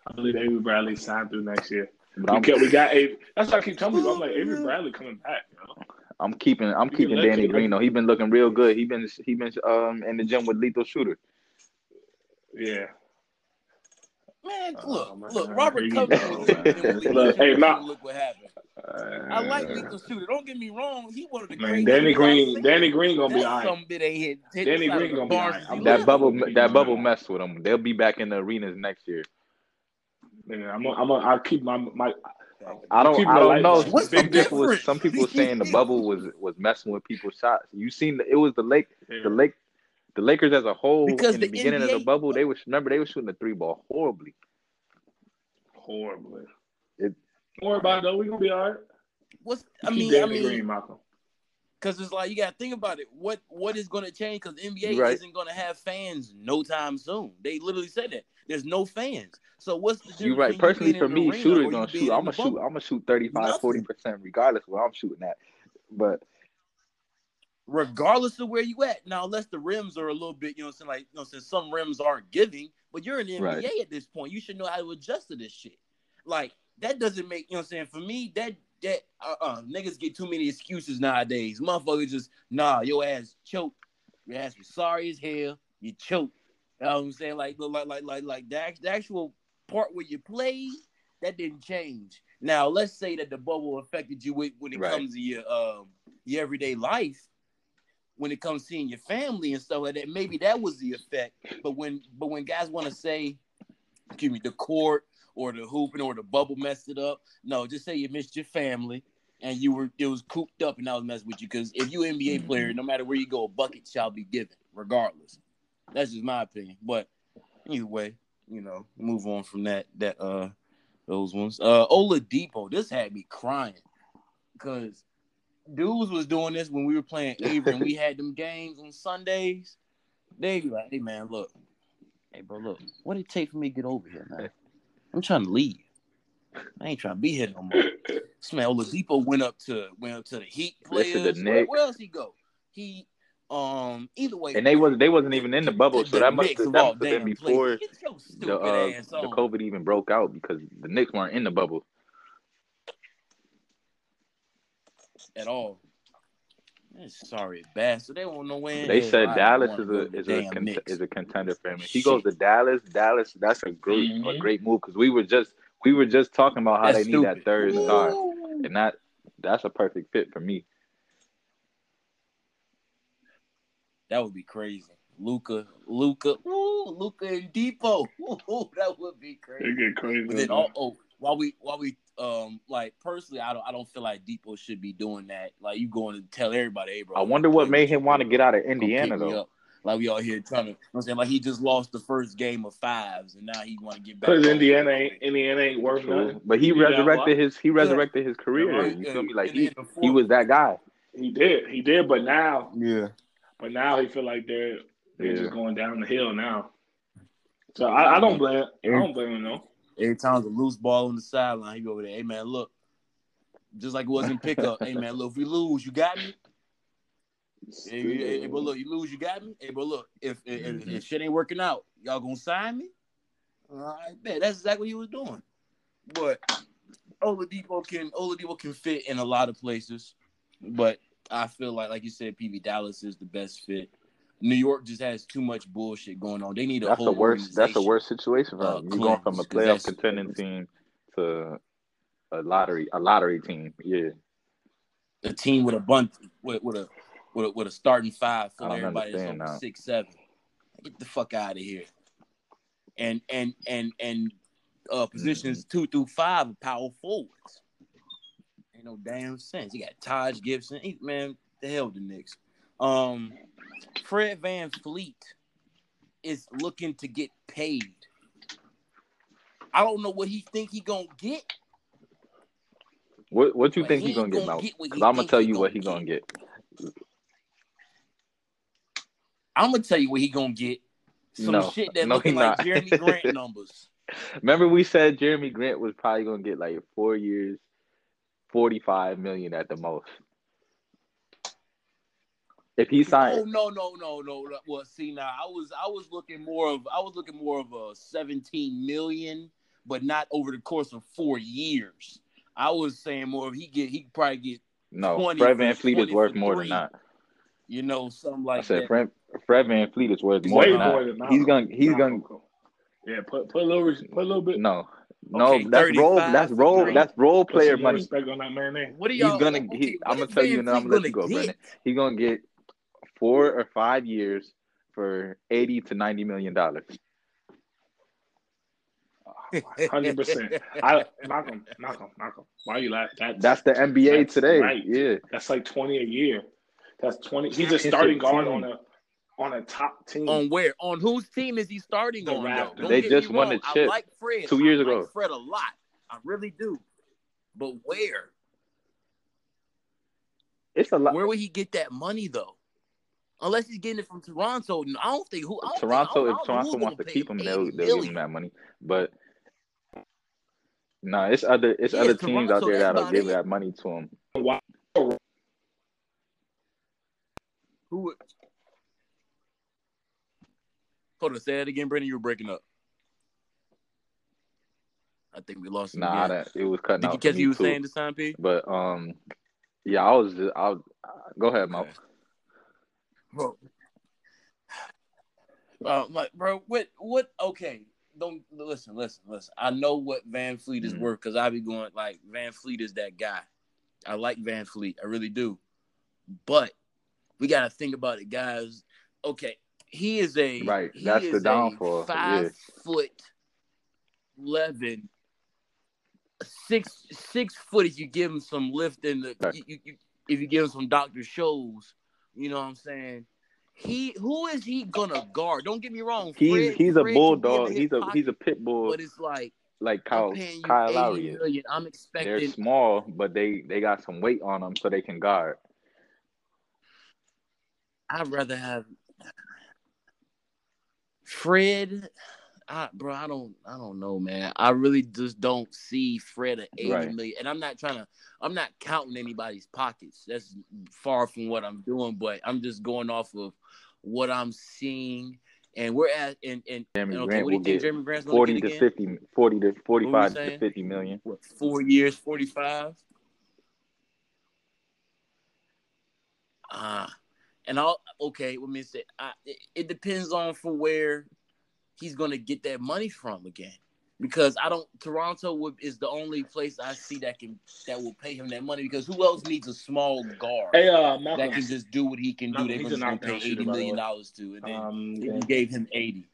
I believe Avery Bradley signed through next year. But we, kept, we got Avery. That's why I keep telling you. I'm like, Avery Bradley coming back. You know? I'm keeping. I'm he keeping Danny Green though. He's been looking real good. He been. He been um in the gym with Lethal Shooter. Yeah. Man, look, oh, look, God. Robert Covington. Hey, nah. Look what happened. Uh, I like Lethal Shooter. Don't get me wrong. He wanted to. Man, Danny Green, Danny Green gonna be all right. Some bit ain't hit. Danny Green gonna be all right. That bubble, that bubble messed with them. They'll be back in the arenas next year. Man, I'm, a, I'm, a, I keep my my. I don't, I don't know. What's some people, was, some people saying the bubble was was messing with people's shots. You seen the, it was the lake, yeah. the lake. The Lakers as a whole, because in the, the beginning N B A of the bubble, they were remember they were shooting the three ball horribly, horribly. It, Don't worry about it though. We gonna be all right. What's I mean, Keep I mean, Green, Malcolm. Because it's like you gotta think about it. What what is gonna change? Because N B A right. isn't gonna have fans no time soon. They literally said that there's no fans. So what's the difference? You're right. Personally, you for me, shooters gonna shoot. I'm gonna shoot. I'm gonna shoot thirty-five, forty percent regardless of where I'm shooting at, but. Regardless of where you at now, unless the rims are a little bit, you know, what I'm saying, like you know, what I'm saying, some rims aren't giving, but you're in the N B A right. at this point. You should know how to adjust to this shit. Like that doesn't make you know, what I'm saying for me that that uh, uh niggas get too many excuses nowadays. Motherfuckers just nah, your ass choked, your ass was sorry as hell, you choked. You know what I'm saying like like like like like the, the actual part where you play that didn't change. Now let's say that the bubble affected you with, when it right. comes to your um your everyday life. When it comes to seeing your family and stuff like that, maybe that was the effect. But when but when guys want to say, excuse me, the court or the hooping or the bubble messed it up, no, just say you missed your family and you were it was cooped up and that was messing with you. Because if you're an N B A player, no matter where you go, a bucket shall be given, regardless. That's just my opinion. But either way, you know, move on from that that uh those ones. Uh, Oladipo, this had me crying because. Dudes was doing this when we were playing Avery and we had them games on Sundays. They be like, hey, man, look. Hey, bro, look. What did it take for me to get over here, man? I'm trying to leave. I ain't trying to be here no more. This man, Oladipo went up to went up to the Heat players. The where, where else he go? He, um, either way. And they, was, they wasn't even in the bubble, so the that must have been before the, uh, the COVID even broke out because the Knicks weren't in the bubble. At all, man, sorry, bastard. They won't know when. They said I Dallas is a is a con- is a contender for him. If he goes to Dallas, Dallas, that's a great mm-hmm. a great move because we were just we were just talking about how that's they stupid. Need that third Ooh. Star, and that that's a perfect fit for me. That would be crazy, Luka, Luka, ooh, Luka and Depot. Ooh, that would be crazy. They get crazy. But then all, oh, while we while we. Um, like personally, I don't. I don't feel like Depot should be doing that. Like you going to tell everybody, hey, bro. I wonder what made him want to get out of Indiana though. Like we all here trying to. You know what I'm saying like he just lost the first game of fives, and now he want to get back. Because Indiana ain't Indiana ain't worth nothing. But he resurrected his he resurrected his career. You feel me? Like he he was that guy. He did. He did. But now, yeah. But now he feel like they're they're yeah. just going down the hill now. So I, I don't blame. I don't blame him though. Every time there's a loose ball on the sideline, he go over there, hey, man, look. Just like it wasn't pickup. Hey, man, look, if we lose, you got me? Hey, hey, hey, but look, you lose, you got me? Hey, but look, if, if, if, if shit ain't working out, y'all gonna sign me? All right, man, that's exactly what he was doing. But Oladipo can Oladipo can fit in a lot of places. But I feel like, like you said, P B Dallas is the best fit. New York just has too much bullshit going on. They need a that's whole the worst. That's the worst situation for them. Uh, You're going from a playoff contending team to a lottery, a lottery team. Yeah, a team with a bunch with, with a with a with a starting five for everybody that's on six, seven. Get the fuck out of here. And and and and uh, positions mm-hmm. two through five are power forwards. Ain't no damn sense. You got Taj Gibson. He, man, the hell the Knicks. Um, Fred VanVleet is looking to get paid. I don't know what he think he gonna get. What What you but think he, he gonna, gonna get? Because I'm gonna tell you what he gonna get. I'm gonna tell you what he gonna get. Some no, shit that no, looking like Jeremy Grant numbers. Remember we said Jeremy Grant was probably gonna get like four years, forty-five million dollars at the most. If he signed, oh, no, no, no, no. Well, see, now I was, I was looking more of, I was looking more of a seventeen million, but not over the course of four years. I was saying more of he get, he probably get. No, Fred VanVleet is worth more than that. You know, something like I said, that. Fred, Fred VanVleet is worth more than that. He's gonna, he's nah, gonna. Yeah, put put a little, put a little bit. No. No, okay, that's role. That's role. That's role player money. Respect on that man name. What are y'all? He's gonna. Okay, he, I'm gonna tell you, and I'm gonna let you go, Brandon. He's gonna get four or five years for eighty to ninety million dollars. Hundred percent. I knock him. Knock him. Knock him. Why are you laughing? That's, that's the N B A that's today. Right. Yeah, that's like twenty a year. That's twenty. He's a starting guard on a. On a top team. On where? On whose team is he starting the on? They just won the chip I like Fred. two years I ago. I like Fred a lot. I really do. But where? It's a lot. Where would he get that money, though? Unless he's getting it from Toronto. I don't think who. I don't Toronto, think, I don't, if I don't Toronto wants to keep him, they'll, they'll give him that money. But no, nah, it's other it's yeah, other it's teams Toronto, out there that'll give it. that money to him. Why? Who would? Hold on, say that again, Brandon. You were breaking up. I think we lost. Nah, that, it was cutting Did out. Did you catch what you were saying this time, P? But um, yeah, I was. Just, I was. Uh, go ahead, Mo. Bro, uh, my, bro, what? What? Okay, don't listen, listen, listen. I know what VanVleet is mm-hmm. worth because I be going like VanVleet is that guy. I like VanVleet, I really do. But we gotta think about it, guys. Okay. He is a right. That's the downfall. Five foot eleven, six six foot. If you give him some lift in the, you, you, you, if you give him some Doctor Shows, you know what I'm saying. He who is he gonna guard? Don't get me wrong. He's Fred, he's Fred, a bulldog. He's a pocket, he's a pit bull. But it's like like Kyle Kyle Lowry. I'm expecting they're small, but they they got some weight on them so they can guard. I'd rather have. Fred, I, bro, I don't, I don't know, man. I really just don't see Fred at eighty right. million, and I'm not trying to, I'm not counting anybody's pockets. That's far from what I'm doing, but I'm just going off of what I'm seeing, and we're at, and and, Jeremy and okay, Grant what do you will think, get Jeremy Grant's forty to again? fifty, forty to forty-five to fifty million. What, four years, forty-five. Ah. Uh, And I'll okay. Let me say, I, it, it depends on from where he's gonna get that money from again, because I don't. Toronto would, is the only place I see that can that will pay him that money because who else needs a small guard hey, uh, Malcolm, that can just do what he can Malcolm, do? They're gonna pay eighty million dollars to, and then um, yeah. gave him eighty.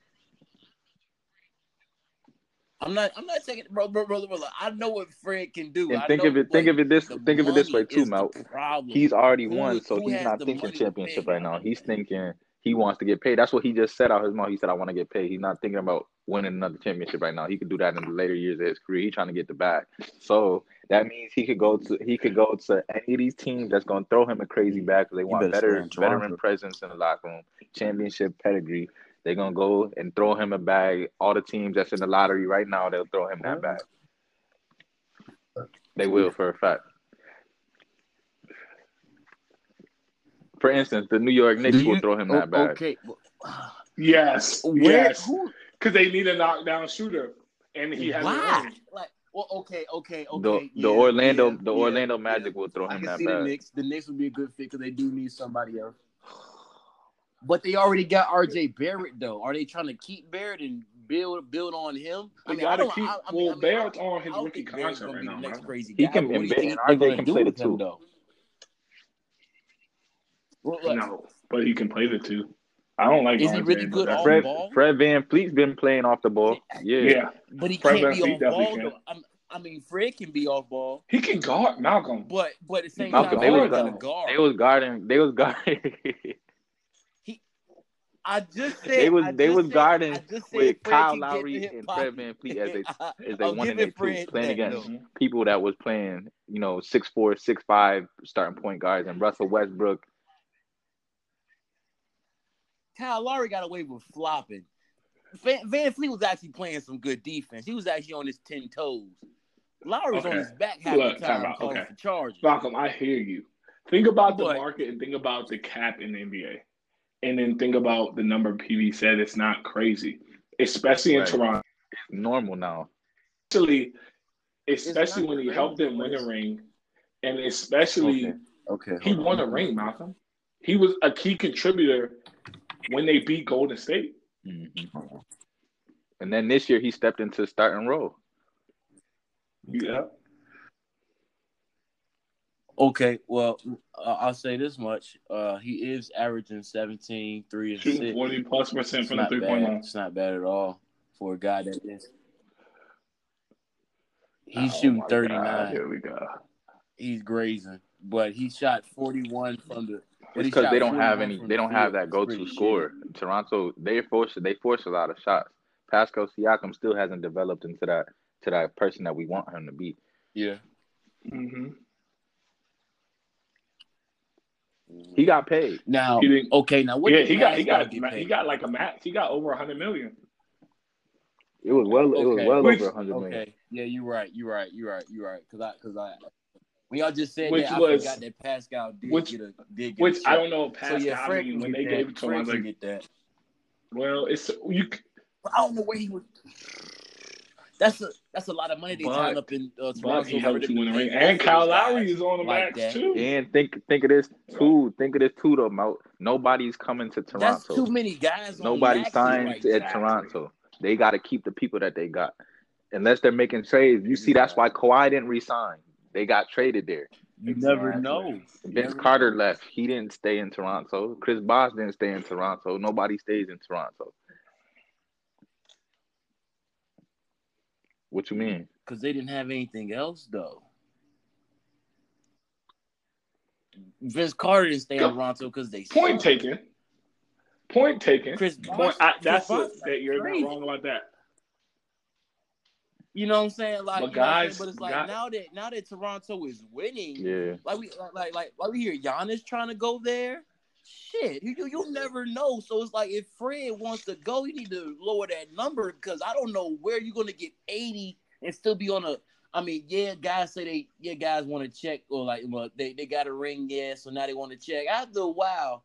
I'm not. I'm not taking, bro, bro, brother, brother. I know what Fred can do. And think I know, of it. Think of it this. Think of it this way too, Mel. He's already who, won, so he's not thinking championship right now. He's thinking he wants to get paid. That's what he just said out his mouth. He said, "I want to get paid." He's not thinking about winning another championship right now. He could do that in the later years of his career. He's trying to get the bag. So that means he could go to he could go to any of these teams that's going to throw him a crazy bag because they want better veteran presence in the locker room, championship pedigree. They're going to go and throw him a bag. All the teams that's in the lottery right now, they'll throw him that bag. They will, for a fact. For instance, the New York Knicks will throw him that bag. Okay. Yes. Where, yes. Because they need a knockdown shooter. And he has Why? Like, well, okay, okay, okay. The, the yeah, Orlando, yeah, the Orlando yeah, Magic yeah. will throw him I can that see bag. The Knicks. The Knicks would be a good fit because they do need somebody else. But they already got R J Barrett, though. Are they trying to keep Barrett and build build on him? I mean, I don't keep, I, I mean, well, I mean, Barrett's I, on his rookie contract right now. Next crazy guy. He can, and R J can play the two. Though? No, but he can play the two. I don't like. Is he really good on the ball? Fred VanVleet's been playing off the ball. Yeah, yeah. But he can't be on ball, though. I mean, Fred can be off ball. He can guard Malcolm. But but at the same time, they was guard. They was guarding. They was guarding. I just said they was I they was said, guarding with Kyle Lowry and Fred VanVleet as they as they one and they two playing against though. people that was playing, you know, six four, six five starting point guards and Russell Westbrook. Kyle Lowry got away with flopping. VanVleet was actually playing some good defense. He was actually on his ten toes. Lowry's okay. on his back half Look, the time, time calling okay. for charges. Malcolm, I hear you. Think about but, the market and think about the cap in the N B A. And then think about the number P V said. It's not crazy, especially in right. Toronto. It's normal now. Especially, especially when he helped them win a ring. And especially, okay. Okay, he won on. a ring, Malcolm. He was a key contributor when they beat Golden State. Mm-hmm. And then this year, he stepped into starting role. Yeah. Okay, well, uh, I'll say this much. Uh, he is averaging seventeen, three, and six. forty plus percent from the three-point line. It's not bad at all for a guy that is. He's oh shooting thirty-nine. God, here we go. He's grazing, but he shot forty-one from the. It's because they don't have any. They don't the have that go-to scorer. Shit. Toronto, they force they force a lot of shots. Pascal Siakam still hasn't developed into that to that person that we want him to be. Yeah. Mm-hmm. He got paid. Now, okay, now what? Yeah, he got he got he got like a max. He got over a hundred million. It was well, okay. it was well Which, over a hundred okay. million. Yeah, you're right. You're right. You're right. You're right. Because I, because I, when y'all just said which that, was, I forgot that Pascal did which, get a did get. Which a I don't know, Pascal. So yeah, I mean, when they that. gave it to him, I was like, get that. Well, it's you. I don't know where he was. That's a that's a lot of money they tied up in uh, Toronto. He helped you win the ring, and Kyle Lowry is on the like max that. too. And think think of this too. Think of this too, though. Mo. Nobody's coming to Toronto. That's too many guys. Nobody signed right. at exactly. Toronto. They got to keep the people that they got, unless they're making trades. You see, that's why Kawhi didn't resign. They got traded there. You exactly. never know. Vince Carter left. He didn't stay in Toronto. Chris Bosh didn't stay in Toronto. Nobody stays in Toronto. What you mean? Because they didn't have anything else, though. Vince Carter didn't stay in Toronto because they point suck. taken. Point taken. Chris Bosh. That's what that you're crazy. not wrong about that. You know what I'm saying? Like, but, guys, you know what I'm saying? But it's like guys, now that now that Toronto is winning, yeah. Like we like like like, like we hear Giannis trying to go there. Shit, you you'll never know. So it's like if Fred wants to go, you need to lower that number because I don't know where you're gonna get eighty and still be on a. I mean, yeah, guys say they yeah guys want to check or like well, they they got a ring, yeah, so now they want to check. After a while,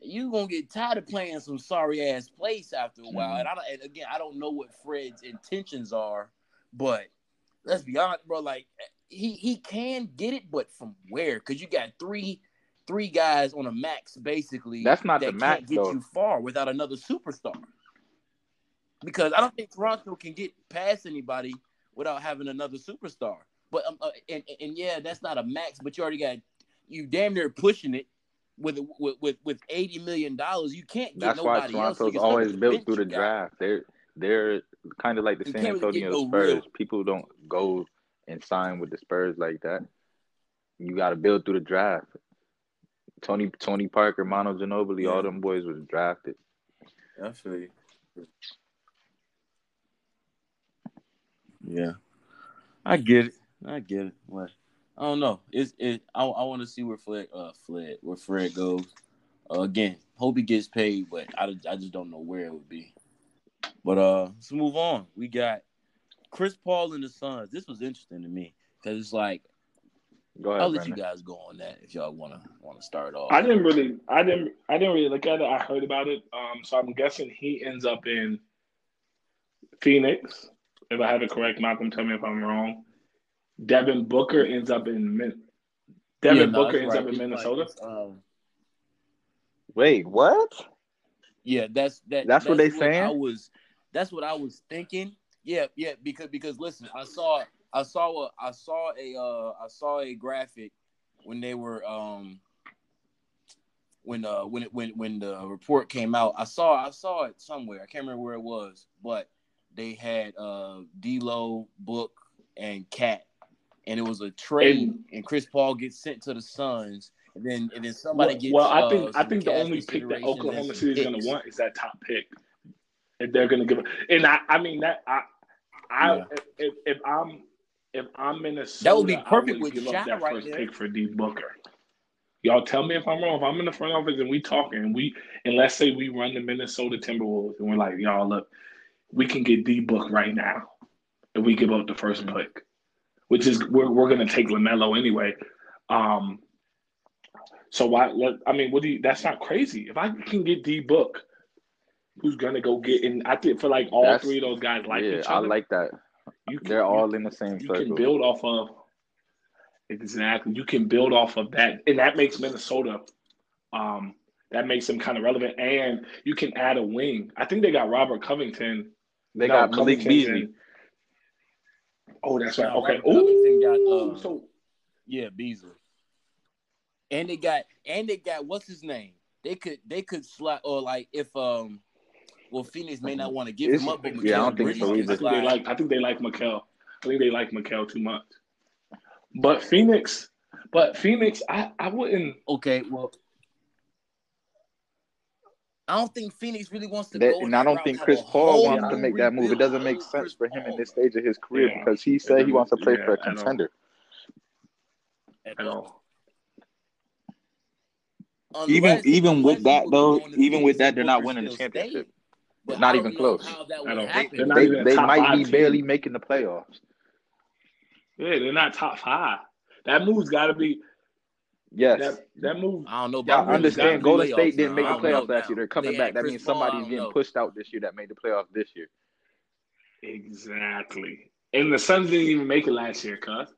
you gonna get tired of playing some sorry ass place after a while. And I and again, I don't know what Fred's intentions are, but let's be honest, bro. Like he he can get it, but from where? Because you got three. Three guys on a max, basically. That's not that the max, can't get though. you far without another superstar. Because I don't think Toronto can get past anybody without having another superstar. But um, uh, and, and yeah, that's not a max. But you already got you damn near pushing it with with with, with eighty million dollars. You can't get that's nobody else. That's why Toronto's always built through the draft. They're they're kind of like the you San Antonio really no Spurs. Real. People don't go and sign with the Spurs like that. You got to build through the draft. Tony Tony Parker, Mono Ginobili, yeah. all them boys was drafted. I feel you. Yeah, I get it. I get it. What? I don't know. It's it. I I want to see where Fred uh Fred where Fred goes. Uh, again, hope he gets paid, but I, I just don't know where it would be. But uh, let's move on. We got Chris Paul and the Suns. This was interesting to me because it's like. Go ahead, I'll let Brandon. you guys go on that if y'all wanna wanna start off. I didn't really, I didn't, I didn't really look at it. I heard about it, um, so I'm guessing he ends up in Phoenix. If I have it correct, Malcolm, tell me if I'm wrong. Devin Booker ends up in Min. Devin yeah, no, Booker ends right. up in Minnesota. Like, um... Wait, what? Yeah, that's that. That's, that's what they what saying. I was. That's what I was thinking. Yeah, yeah. Because because listen, I saw. I saw a I saw a uh, I saw a graphic when they were um when uh when it, when when the report came out. I saw I saw it somewhere. I can't remember where it was, but they had uh D-Lo, Book, and Cat, and it was a trade. And, and Chris Paul gets sent to the Suns, and then and then somebody well, gets. Well, I think uh, I think the only pick that Oklahoma City is going to want is that top pick, if they're going to give it. And I I mean that I I yeah. if, if, if I'm. If I'm Minnesota, that would be perfect with give up that right first there. pick for D Booker. Y'all tell me if I'm wrong. If I'm in the front office and we talking, and we and let's say we run the Minnesota Timberwolves and we're like, y'all look, we can get D Book right now, and we give up the first mm-hmm. pick. which is we're we're going to take LaMelo anyway. Um, so why? I mean, what do you? That's not crazy. If I can get D Book, who's going to go get in? I think for like all that's, three of those guys like yeah, each other. I like that. You can, They're all in the same circle. You can build off of exactly. You can build off of that, and that makes Minnesota. Um, that makes them kind of relevant, and you can add a wing. I think they got Robert Covington. They no, got Malik Beasley. Oh, that's right. Okay. Oh, uh, so yeah, Beasley. And they got and they got what's his name? They could they could slide or like if um, well Phoenix may not want to give him up, but yeah, I don't think so either. I think they like I think they like Mikal. I think they like Mikal too much. But Phoenix, but Phoenix, I, I wouldn't. Okay, well. I don't think Phoenix really wants to that, go. And I don't think Chris Paul wants to make that move. It doesn't make sense for him in this stage of his career yeah. because he said he wants to play yeah, for a contender. At all. Even even with that though, even with that, they're not winning the championship. Not even close. They they might be barely making the playoffs. Yeah, they're not top five. That move's got to be. Yes, that, that move. I don't know. About y'all understand Golden State didn't make the playoffs last year. They're coming back. That means somebody's getting pushed out this year that made the playoffs this year. Exactly. And the Suns didn't even make it last year, cuz.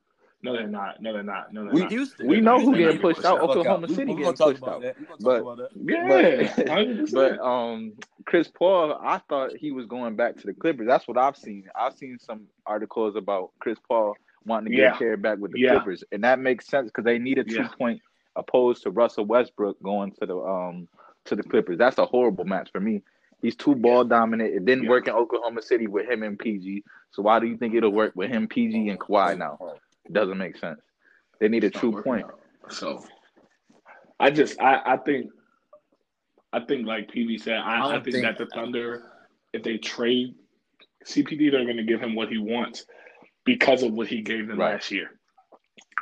No, they're not. No, they're not. No, they're not. We know who getting pushed out. Oklahoma City getting pushed out. But yeah, but um, Chris Paul, I thought he was going back to the Clippers. That's what I've seen. I've seen some articles about Chris Paul wanting to get yeah. carried back with the yeah. Clippers, and that makes sense because they need a two yeah. point opposed to Russell Westbrook going to the um to the Clippers. That's a horrible match for me. He's too ball dominant. It didn't yeah. work in Oklahoma City with him and P G. So why do you think it'll work with him, P G, and Kawhi now? It doesn't make sense. They need a true point. Out. So I just I, I think I think like P V said, I, I, I think, think that the Thunder, if they trade C P D, they're gonna give him what he wants, because of what he gave them right. last year.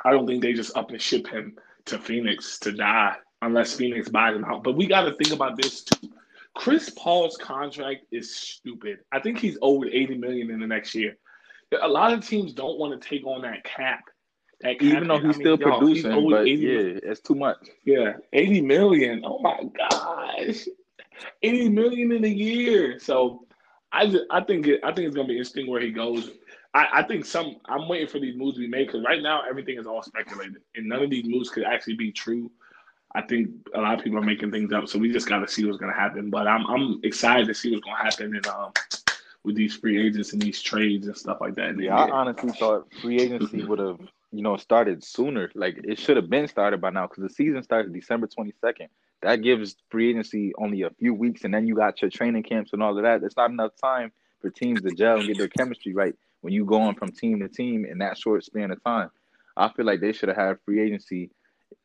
I don't think they just up and ship him to Phoenix to die unless Phoenix buys him out. But we got to think about this too. Chris Paul's contract is stupid. I think he's owed eighty million dollars in the next year. A lot of teams don't want to take on that cap. That cap Even though he's I mean, still y'all, producing, he's but yeah, it's too much. Yeah, eighty million dollars. Oh, my gosh. eighty million dollars in a year. So I, just, I think it, I think it's going to be interesting where he goes. I, I think some – I'm waiting for these moves to be made because right now everything is all speculated, and none of these moves could actually be true. I think a lot of people are making things up, so we just got to see what's going to happen. But I'm I'm excited to see what's going to happen and, um, with these free agents and these trades and stuff like that. Yeah, I honestly thought free agency would have, you know, started sooner. Like, it should have been started by now because the season starts December twenty-second. That gives free agency only a few weeks, and then you got your training camps and all of that. It's not enough time for teams to gel and get their chemistry right. When you going from team to team in that short span of time, I feel like they should have had free agency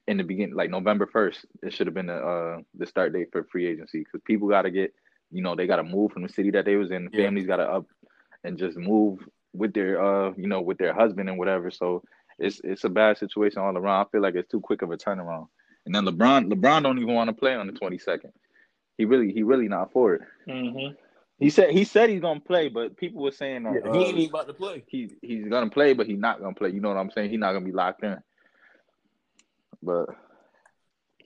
in the beginning, like November first. It should have been the uh, the start date for free agency because people got to get, you know, they got to move from the city that they was in. Yeah. Families got to up and just move with their, uh, you know, with their husband and whatever. So it's it's a bad situation all around. I feel like it's too quick of a turnaround. And then LeBron, LeBron don't even want to play on the twenty-second. He really, he really not for it. Mm-hmm. He said he said he's gonna play, but people were saying uh, yeah, he ain't even about to play. He he's gonna play, but he's not gonna play. You know what I'm saying? He's not gonna be locked in. But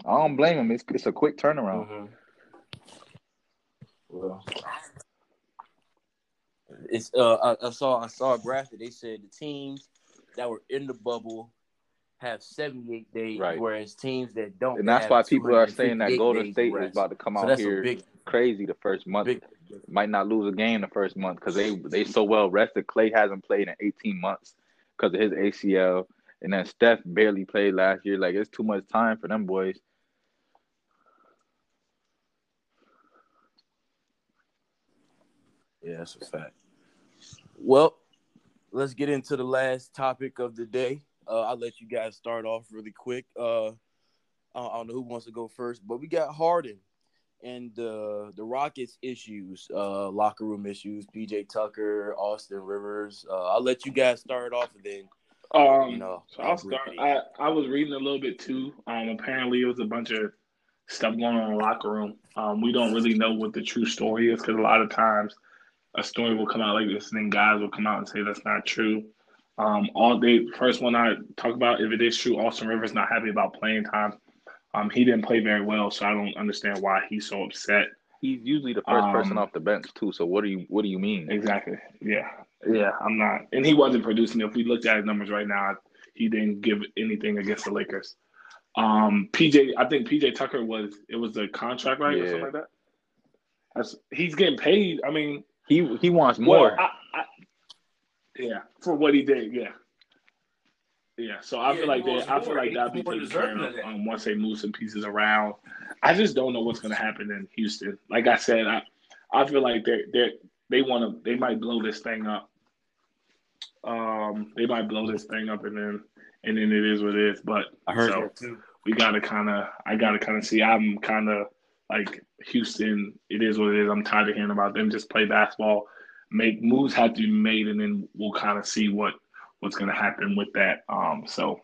I don't blame him. It's it's a quick turnaround. Mm-hmm. Well, it's uh I, I saw I saw a graphic. They said the teams that were in the bubble have seventy-eight days, right. whereas teams that don't. And that's why people are saying that Golden State is about to come so out here big, crazy the first month. Big, Might not lose a game the first month because they they so well rested. Clay hasn't played in eighteen months because of his A C L, and then Steph barely played last year. Like, it's too much time for them boys. Yeah, that's a fact. Well, let's get into the last topic of the day. Uh, I'll let you guys start off really quick. Uh, I don't know who wants to go first, but we got Harden. And the uh, the Rockets issues, uh, locker room issues, P J Tucker, Austin Rivers. Uh, I'll let you guys start off, and then um, you know. So I'll start. I, I was reading a little bit too. Um, apparently, it was a bunch of stuff going on in the locker room. Um, we don't really know what the true story is because a lot of times a story will come out like this, and then guys will come out and say that's not true. Um, all they first one I talk about, if it is true, Austin Rivers not happy about playing time. Um, he didn't play very well, so I don't understand why he's so upset. He's usually the first um, person off the bench too. So what do you what do you mean? Exactly. Yeah. Yeah. I'm not, and he wasn't producing. If we looked at his numbers right now, he didn't give anything against the Lakers. Um, P J, I think P J Tucker was it was a contract right yeah. or something like that. That's, he's getting paid. I mean, he he wants more. Well, I, I, yeah, for what he did. Yeah. Yeah, so I yeah, feel like that. I feel like that'll be taken care of um, once they move some pieces around. I just don't know what's going to happen in Houston. Like I said, I, I feel like they they they want to. They might blow this thing up. Um, they might blow this thing up, and then and then it is what it is. But I heard so that too. We gotta kind of. I gotta kind of see. I'm kind of like Houston. It is what it is. I'm tired of hearing about them. Just play basketball. Make moves have to be made, and then we'll kind of see what. what's going to happen with that. Um, so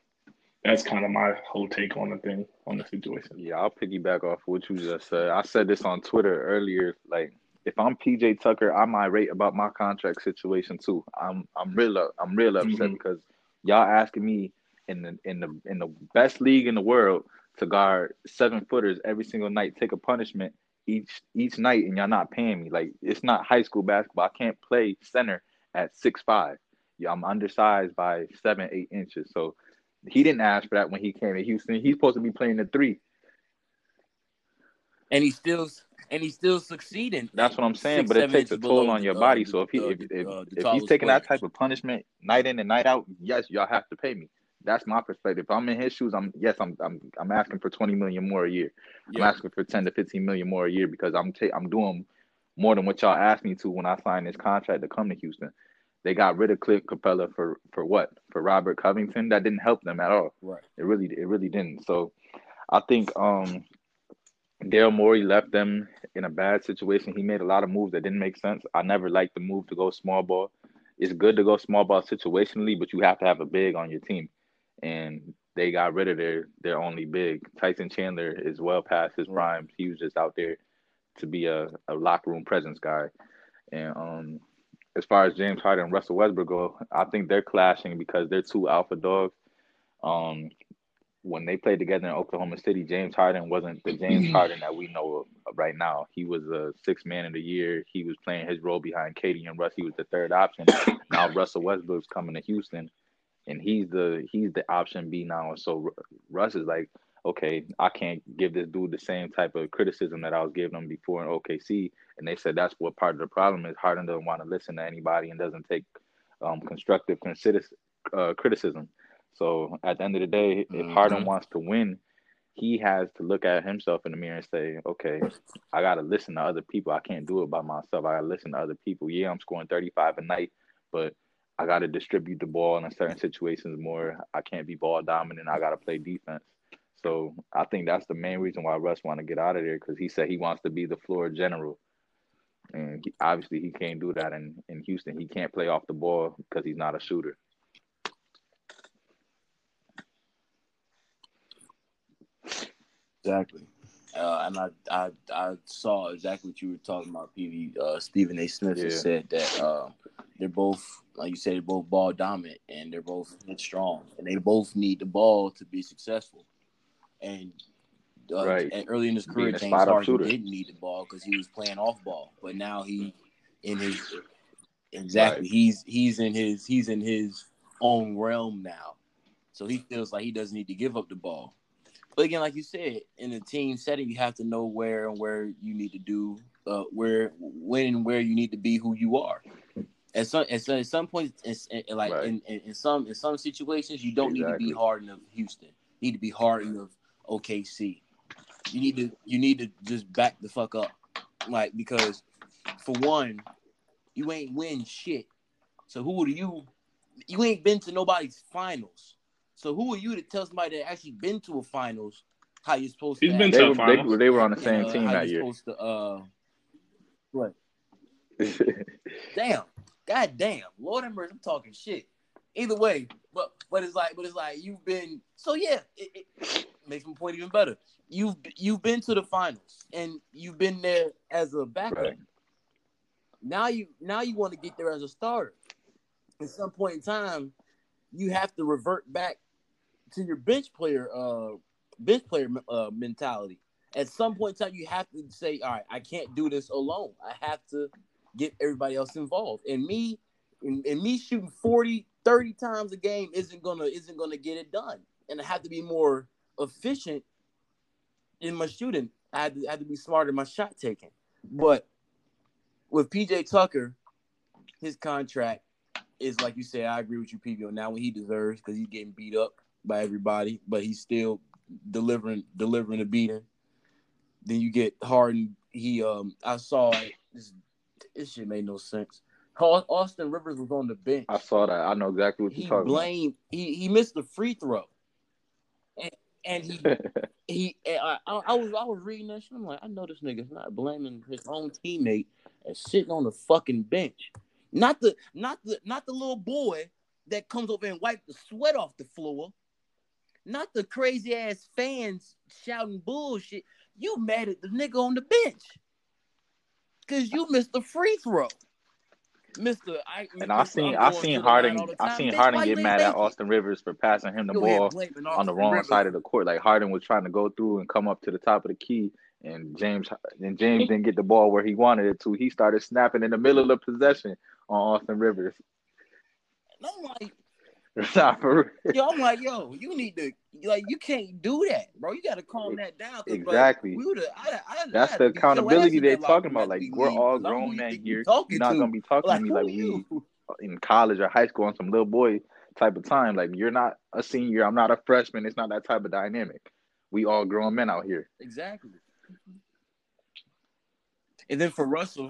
that's kind of my whole take on the thing, on the situation. Yeah, I'll piggyback off what you just said. I said this on Twitter earlier. Like, if I'm P J Tucker, I'm irate about my contract situation too. I'm I'm real I'm real upset mm-hmm. because y'all asking me in the in the in the best league in the world to guard seven footers every single night, take a punishment each each night, and y'all not paying me. Like, it's not high school basketball. I can't play center at six five. I'm undersized by seven, eight inches. So he didn't ask for that when he came to Houston. He's supposed to be playing the three, and he still and he's still succeeding. That's what I'm saying. Six, but it takes a toll on your uh, body. So if he uh, if if, uh, if he's taking players. that type of punishment night in and night out, yes, y'all have to pay me. That's my perspective. If I'm in his shoes, I'm yes, I'm I'm I'm asking for twenty million more a year. Yeah. I'm asking for ten to fifteen million more a year because I'm ta- I'm doing more than what y'all asked me to when I signed this contract to come to Houston. They got rid of Clint Capella for, for what? For Robert Covington? That didn't help them at all. Right. It really it really didn't. So I think um, Dale Morey left them in a bad situation. He made a lot of moves that didn't make sense. I never liked the move to go small ball. It's good to go small ball situationally, but you have to have a big on your team. And they got rid of their, their only big. Tyson Chandler is well past his prime. He was just out there to be a, a locker room presence guy. And um as far as James Harden and Russell Westbrook go, I think they're clashing because they're two alpha dogs. Um, when they played together in Oklahoma City, James Harden wasn't the James Harden that we know of right now. He was a sixth man of the year. He was playing his role behind Katie and Russ. He was the third option. Now Russell Westbrook's coming to Houston, and he's the he's the option B now. So Russ is like, okay, I can't give this dude the same type of criticism that I was giving him before in O K C. And they said that's what part of the problem is. Harden doesn't want to listen to anybody and doesn't take um, constructive uh, criticism. So at the end of the day, if mm-hmm. Harden wants to win, he has to look at himself in the mirror and say, okay, I got to listen to other people. I can't do it by myself. I got to listen to other people. Yeah, I'm scoring thirty-five a night, but I got to distribute the ball in certain situations more. I can't be ball dominant. I got to play defense. So I think that's the main reason why Russ want to get out of there, because he said he wants to be the floor general. And he, obviously he can't do that in, in Houston. He can't play off the ball because he's not a shooter. Exactly. Uh, and I, I I saw exactly what you were talking about, P V. Uh, Stephen A. Smith yeah. said that uh, they're both, like you said, they're both ball dominant and they're both strong. And they both need the ball to be successful. And, uh, right. and early in his career, James Harden shooter. didn't need the ball because he was playing off ball. But now he, in his exactly, right. he's he's in his he's in his own realm now, so he feels like he doesn't need to give up the ball. But again, like you said, in a team setting, you have to know where and where you need to do, uh, where when and where you need to be who you are. At some at some, at some point, it's, it, like right. in, in, in some in some situations, you don't exactly. need to be Harden of Houston. You need to be Harden of O K C. You need to you need to just back the fuck up, like, because for one, you ain't win shit. So who are you? You ain't been to nobody's finals. So who are you to tell somebody that actually been to a finals how you're supposed to? He's been to a finals. They, they were on the same uh, team that year. Supposed to, uh, what? Damn, goddamn, Lord have mercy, I'm talking shit. Either way, but but it's like but it's like you've been so yeah. It, it, makes my point even better. You've you've been to the finals and you've been there as a backup. Right. Now you now you want to get there as a starter. At some point in time, you have to revert back to your bench player, uh, bench player uh, mentality. At some point in time, you have to say, all right, I can't do this alone. I have to get everybody else involved. And me, and, and me shooting forty, thirty times a game isn't gonna isn't gonna get it done. And I have to be more efficient in my shooting. I had to, I had to be smarter in my shot taking. But with P J Tucker, his contract is, like you said, I agree with you, P B O, now what he deserves, because he's getting beat up by everybody, but he's still delivering delivering a beating. Then you get Harden. He, um, I saw it. This, this shit made no sense. Austin Rivers was on the bench. I saw that. I know exactly what you're talking about. He blamed. He he missed the free throw, and, and he he. And I, I was I was reading that shit. I'm like, I know this nigga's not blaming his own teammate and sitting on the fucking bench. Not the not the not the little boy that comes over and wipes the sweat off the floor. Not the crazy ass fans shouting bullshit. You mad at the nigga on the bench because you missed the free throw, Mister. I, and I seen, I seen Harden, I seen bitch, Harden get mad at Austin Rivers for passing him the ball on the wrong Rivers. side of the court. Like Harden was trying to go through and come up to the top of the key, and James and James didn't get the ball where he wanted it to. He started snapping in the middle of the possession on Austin Rivers. And I'm like, nah, for real. Yo, I'm like, yo, you need to, like, you can't do that, bro. You got to calm that down. Exactly. Bro, we I, I, That's I, the accountability they're talking about. Like, we're all grown men here. You're not going to be talking to me like we in college or high school on some little boy type of time. Like, you're not a senior. I'm not a freshman. It's not that type of dynamic. We all grown men out here. Exactly. And then for Russell,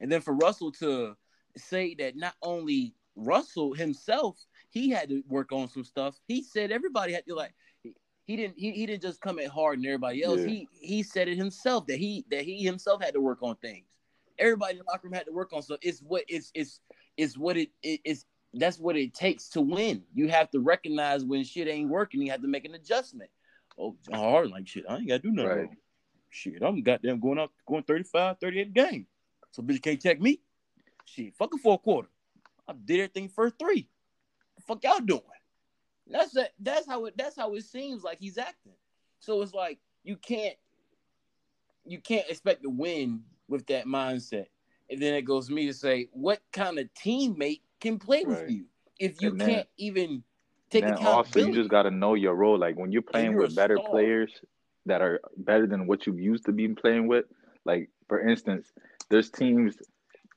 and then for Russell to say that not only Russell himself, he had to work on some stuff. He said everybody had to, like, he, he didn't he, he didn't just come at Harden and everybody else. Yeah. He he said it himself that he that he himself had to work on things. Everybody in the locker room had to work on stuff. It's what it's it's it's what it is it, that's what it takes to win. You have to recognize when shit ain't working, you have to make an adjustment. Oh, Harden like shit, I ain't gotta do nothing. Right. Shit, I'm goddamn going up going thirty-five, thirty-eight game. So bitch can't check me. Shit, fucking for a quarter. I did everything first three. Fuck y'all doing? That's that. That's how it. That's how it seems like he's acting. So it's like you can't, you can't expect to win with that mindset. And then it goes me to say, what kind of teammate can play right. with you if you and can't then, even take accountability? Also, you just got to know your role. Like when you're playing you're with better star. players that are better than what you used to be playing with. Like for instance, there's teams.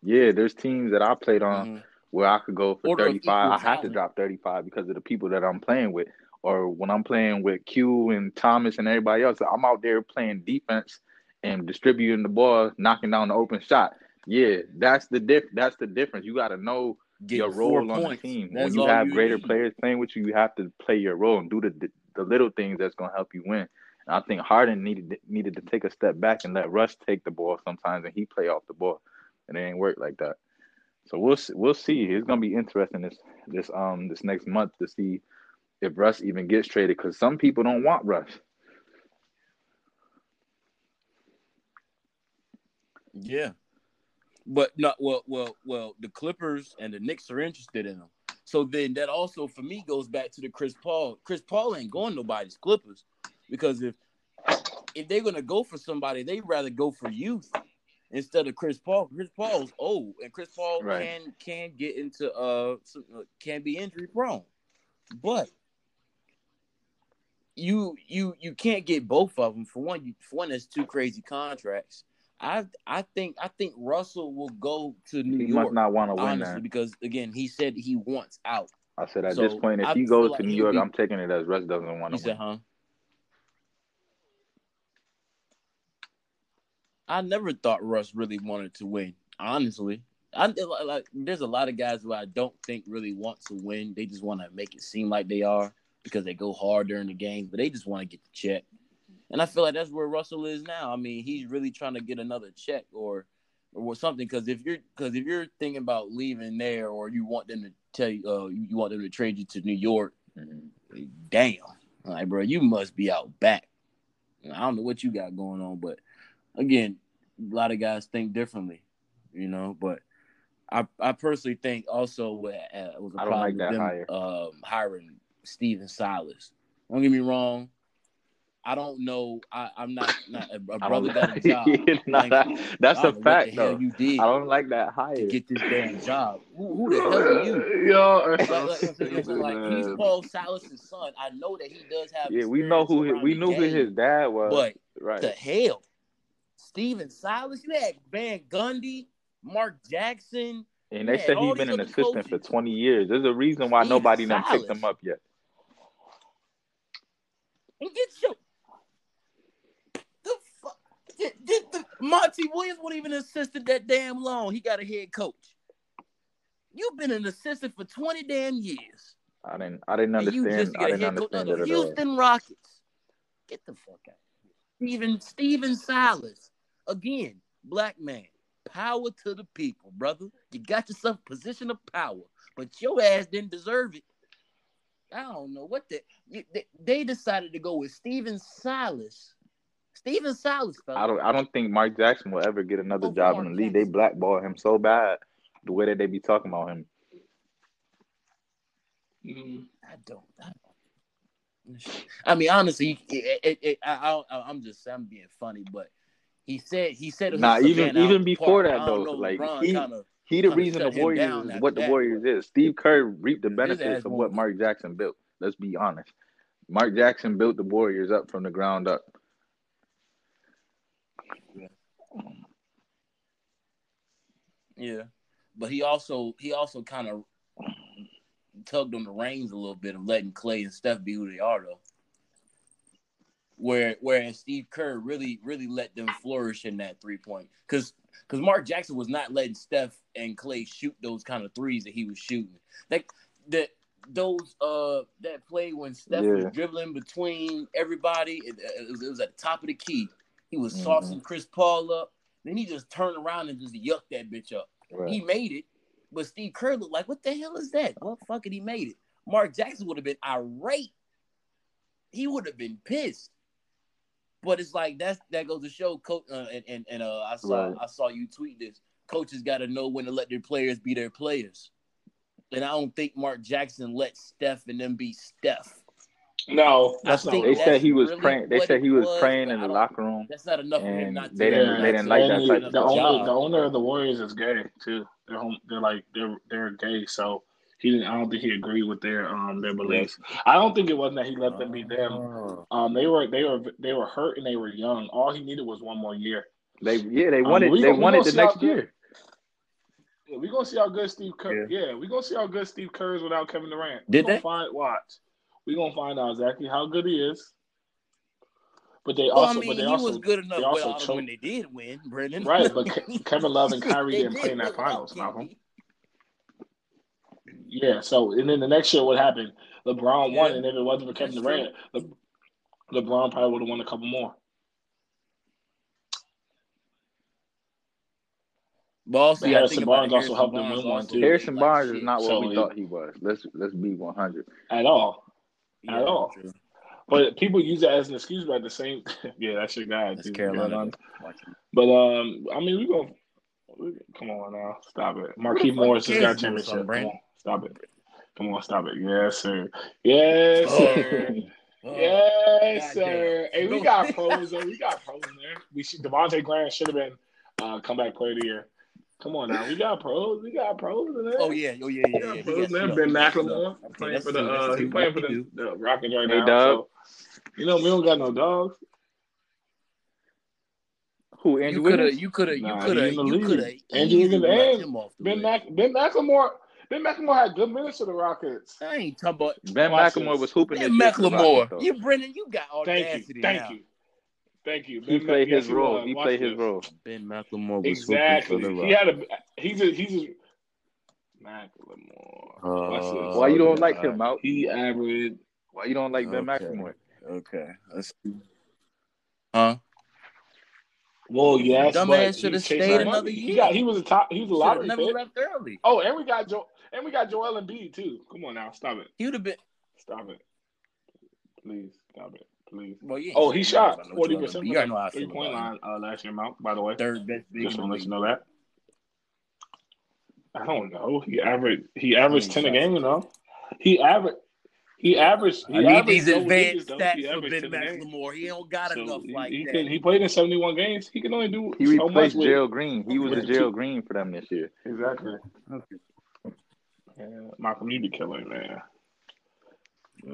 Yeah, there's teams that I played on. Mm-hmm. Where I could go for thirty-five, I have to drop thirty-five because of the people that I'm playing with. Or when I'm playing with Q and Thomas and everybody else, I'm out there playing defense and distributing the ball, knocking down the open shot. Yeah, that's the diff. That's the difference. You got to know your role on the team. When you have greater players playing with you, you have to play your role and do the the little things that's gonna help you win. And I think Harden needed needed to take a step back and let Russ take the ball sometimes, and he play off the ball, and it ain't work like that. So we'll see, we'll see. It's gonna be interesting this this um this next month to see if Russ even gets traded because some people don't want Russ. Yeah, but not well well well. The Clippers and the Knicks are interested in him. So then that also for me goes back to the Chris Paul. Chris Paul ain't going nobody's Clippers because if if they're gonna go for somebody, they'd rather go for youth. Instead of Chris Paul, Chris Paul's old, and Chris Paul right. can can get into uh can be injury prone, but you you you can't get both of them for one. You, for one, that's two crazy contracts. I I think I think Russell will go to New he York. He must not want to win that because again he said he wants out. I said at so this point, if I he goes like to New York, be, I'm taking it as Russ doesn't want to. He said, win. huh? I never thought Russ really wanted to win, honestly. I, like, there's a lot of guys who I don't think really want to win. They just want to make it seem like they are because they go hard during the game, but they just want to get the check. And I feel like that's where Russell is now. I mean, he's really trying to get another check or or something because if you're because if you're thinking about leaving there or you want them to tell you uh, you want them to trade you to New York, damn, like bro, you must be out back. I don't know what you got going on, but. Again, a lot of guys think differently, you know, but I, I personally think also with, uh, was a I problem like that them, hire. Um, hiring Steven Silas. Don't get me wrong. I don't know. I, I'm not, not a, a brother got a job. Not, like, that's a fact, though. You did I don't like that hire. To get this damn job. Who, who the hell are you? Yo, like, like, like, like, he's Paul Silas' son. I know that he does have. Yeah, we know who. His, we knew game, who his dad was. But right. The hell, Steven Silas. You had Van Gundy, Mark Jackson, and they said he's been an assistant coaches. For twenty years. There's a reason why Steven nobody done picked him up yet. And get you. Monty Williams wouldn't even assisted that damn long. He got a head coach. You've been an assistant for twenty damn years. I didn't. I didn't understand. You just I didn't understand it at Houston all. Rockets. Get the fuck out. Steven Steven Silas, again, black man. Power to the people, brother. You got yourself a position of power, but your ass didn't deserve it. I don't know what the they, they decided to go with Steven Silas. Steven Silas, fella. I don't. I don't think Mark Jackson will ever get another oh, job Mark in the league. Jackson. They blackball him so bad, the way that they be talking about him. Mm, I don't. I, don't. I mean, honestly, it, it, it, I, I, I'm just. I'm being funny, but he said. He said. Nah, even even before that though, like he, kinda, he the reason the Warriors is what the that, Warriors but, is. Steve Kerr reaped the benefits of what Mark Jackson built. Let's be honest. Mark Jackson built the Warriors up from the ground up. Yeah, but he also he also kind of tugged on the reins a little bit of letting Clay and Steph be who they are, though. Where whereas Steve Kerr really really let them flourish in that three point, because because Mark Jackson was not letting Steph and Clay shoot those kind of threes that he was shooting. Like that those uh that play when Steph yeah. was dribbling between everybody, it, it, was, it was at the top of the key. He was mm-hmm. saucing Chris Paul up. Then he just turned around and just yucked that bitch up. Right. He made it, but Steve Kerr looked like, what the hell is that? Well, fuck it, he made it. Mark Jackson would have been irate. He would have been pissed. But it's like, that's that goes to show, coach. Uh, and and, and uh, I saw right. I saw you tweet this. Coaches got to know when to let their players be their players. And I don't think Mark Jackson let Steph and them be Steph. No, that's not. They said he was really praying. They said he was, was praying in the locker room. That's not enough. For him not to they didn't. They didn't like that type of the owner, the owner of the Warriors is gay too. They're home, they're like they're they're gay. So he, I don't think he agreed with their um their beliefs. I don't think it wasn't that he let them be them. Um, they were they were they were hurt and they were young. All he needed was one more year. They yeah they wanted um, we, they we wanted the next year. Yeah, we gonna see how good Steve Kerr. Yeah, yeah we gonna see how good Steve Kerr is without Kevin Durant. Did they find watch? We're going to find out exactly how good he is. But they well, also, I mean, but they he also, was good enough they also when they did win, Brendan. Right, but Kevin Love and Kyrie didn't play in that finals, Malcolm. Yeah, so, and then the next year, what happened? LeBron yeah. won, and if it wasn't for Kevin That's Durant, Le- LeBron probably would have won a couple more. But also, yeah, Harrison Barnes also helped them win one, too. Harrison Barnes is not what we thought he was. Let's let's be one hundred. At all. At yeah, all, true. But people use that as an excuse. But the same, yeah, that's your guy. That's dude. Carolina. But um, I mean, we go. We, come on now, stop it. Marquise Morris has got championship. Come on, stop it. Come on, stop it. Yes, sir. Yes, oh. sir. Oh. Yes, God sir. Damn. Hey, we got pros. Though. We got pros in there. We should, Devontae Graham should have been uh, comeback player of the year. Come on now, we got pros. We got pros in there. Oh yeah, oh yeah, yeah. yeah. Pros in there. Ben McLemore playing for the uh, he playing for the, the Rockets right hey, now. Dog. So, you know we don't got no dogs. Who Andrew? You could have, you could have, nah, you could have, you could have. Andrew Wiggins, Ben Mac, Ben McLemore, Ben McLemore had good minutes for the Rockets. I ain't talking about Ben McLemore was hooping. Ben McLemore, you Brendan, you got audacity. Thank you, thank you. Thank you. Ben he played Mac- his yes, role. He played this. his role. Ben McLemore was exactly. For the he had a. He's a. He's a. McLemore. Uh, Why you don't like him, Mount? He average. Why you don't like okay. Ben McLemore? Okay. Let's see. Huh? Well, yes. Dumbass should have stayed another year. He got. He was a top. He was a lottery pick. Never left early. Oh, and we got Joe. And we got Joel Embiid too. Come on now, stop it. He would have been. Stop it. Please stop it. Well, yeah, oh, he shot forty percent you know I three-point line uh, last year, Mount, by the way. Third best. Just want to let you know that. I don't know. He averaged he averaged ten a game, you know. He averaged he averaged he I mean, averaged these advanced stats for Ben McLemore. He don't got so enough he, like he that. Can, he played in seventy-one games. He can only do he so replaced much Gerald with, Green. He was a Gerald Green for them this year. Exactly. Okay. Yeah, Malcolm, you be killing, man. Yeah.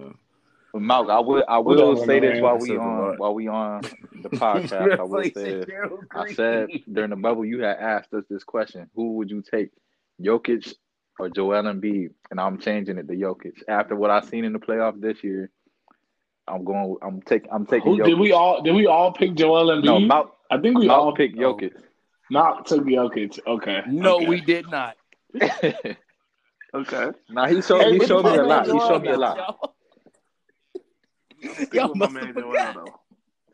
But Malcolm, I will I will say this while we on while we on the podcast. I will say I said during the bubble you had asked us this question: who would you take, Jokic or Joel Embiid? And I'm changing it to Jokic. After what I've seen in the playoffs this year, I'm going. I'm taking. I'm taking. Who, did we all? Did we all pick Joel Embiid? No, Mal, I think we Mal all picked Jokic. Not took Jokic. Okay. No, okay. We did not. Okay. Now nah, he showed. Hey, he showed me a lot. He showed me a lot. Y'all. Yo, my man Joel, though,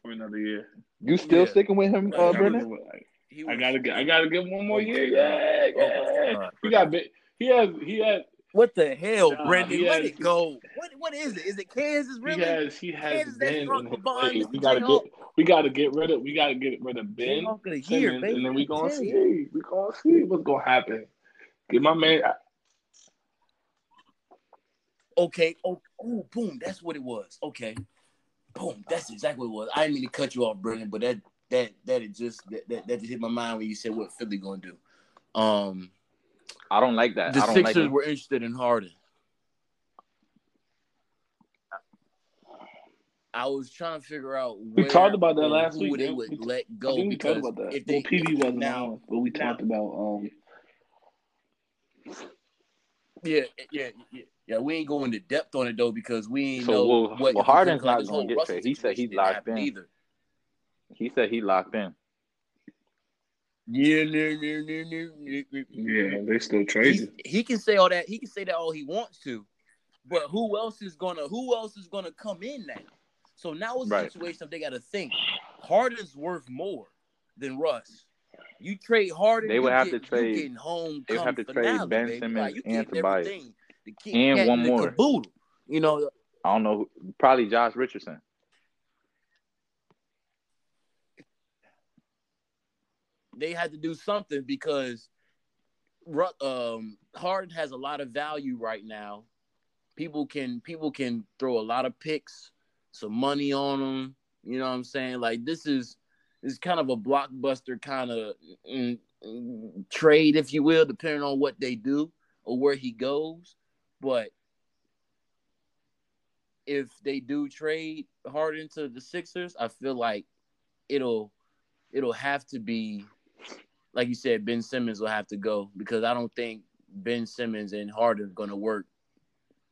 for another year. You still yeah. sticking with him, uh, Brennan? I gotta, get, I gotta give him one more year. Yeah, yeah. Oh, he got big. He has, he has. What the hell, nah, Brendan? Let has, it go. What, what is it? Is it Kansas? Really? He has, he has Ben. We gotta get, we gotta get rid of, we gotta get rid of Ben. Simmons, year, baby. And then we gonna see, we gonna see what's gonna happen. Get my man. I, Okay. Oh, ooh, boom. That's what it was. Okay. Boom. That's exactly what it was. I didn't mean to cut you off, Brendan, but that that that it just that, that that just hit my mind when you said what Philly gonna do. Um, I don't like that. The I don't Sixers like were interested in Harden. I was trying to figure out where, we talked about that last who week. They would we, let go I think we because talked about that. If they, well, P B wasn't now, but we talked about um. Yeah, yeah, yeah. Yeah, we ain't going to depth on it though because we ain't so, know well, what. Well, Harden's not going to get paid. He said he locked in. Either. He said he locked in. Yeah, yeah, yeah, yeah, yeah. yeah they still trading. He, he can say all that. He can say that all he wants to, but who else is gonna? Who else is gonna come in now? So now it's a right. situation they got to think. Harden's worth more than Russ. You trade Harden, they would have get, to trade. They would have to trade finale, Ben Simmons like, and Tobias. The kid and one more, caboodle, you know. I don't know. Probably Josh Richardson. They had to do something because um, Harden has a lot of value right now. People can people can throw a lot of picks, some money on them. You know what I'm saying? Like this is this is kind of a blockbuster kind of mm, mm, trade, if you will, depending on what they do or where he goes. But if they do trade Harden to the Sixers, I feel like it'll it'll have to be, like you said, Ben Simmons will have to go because I don't think Ben Simmons and Harden are going to work,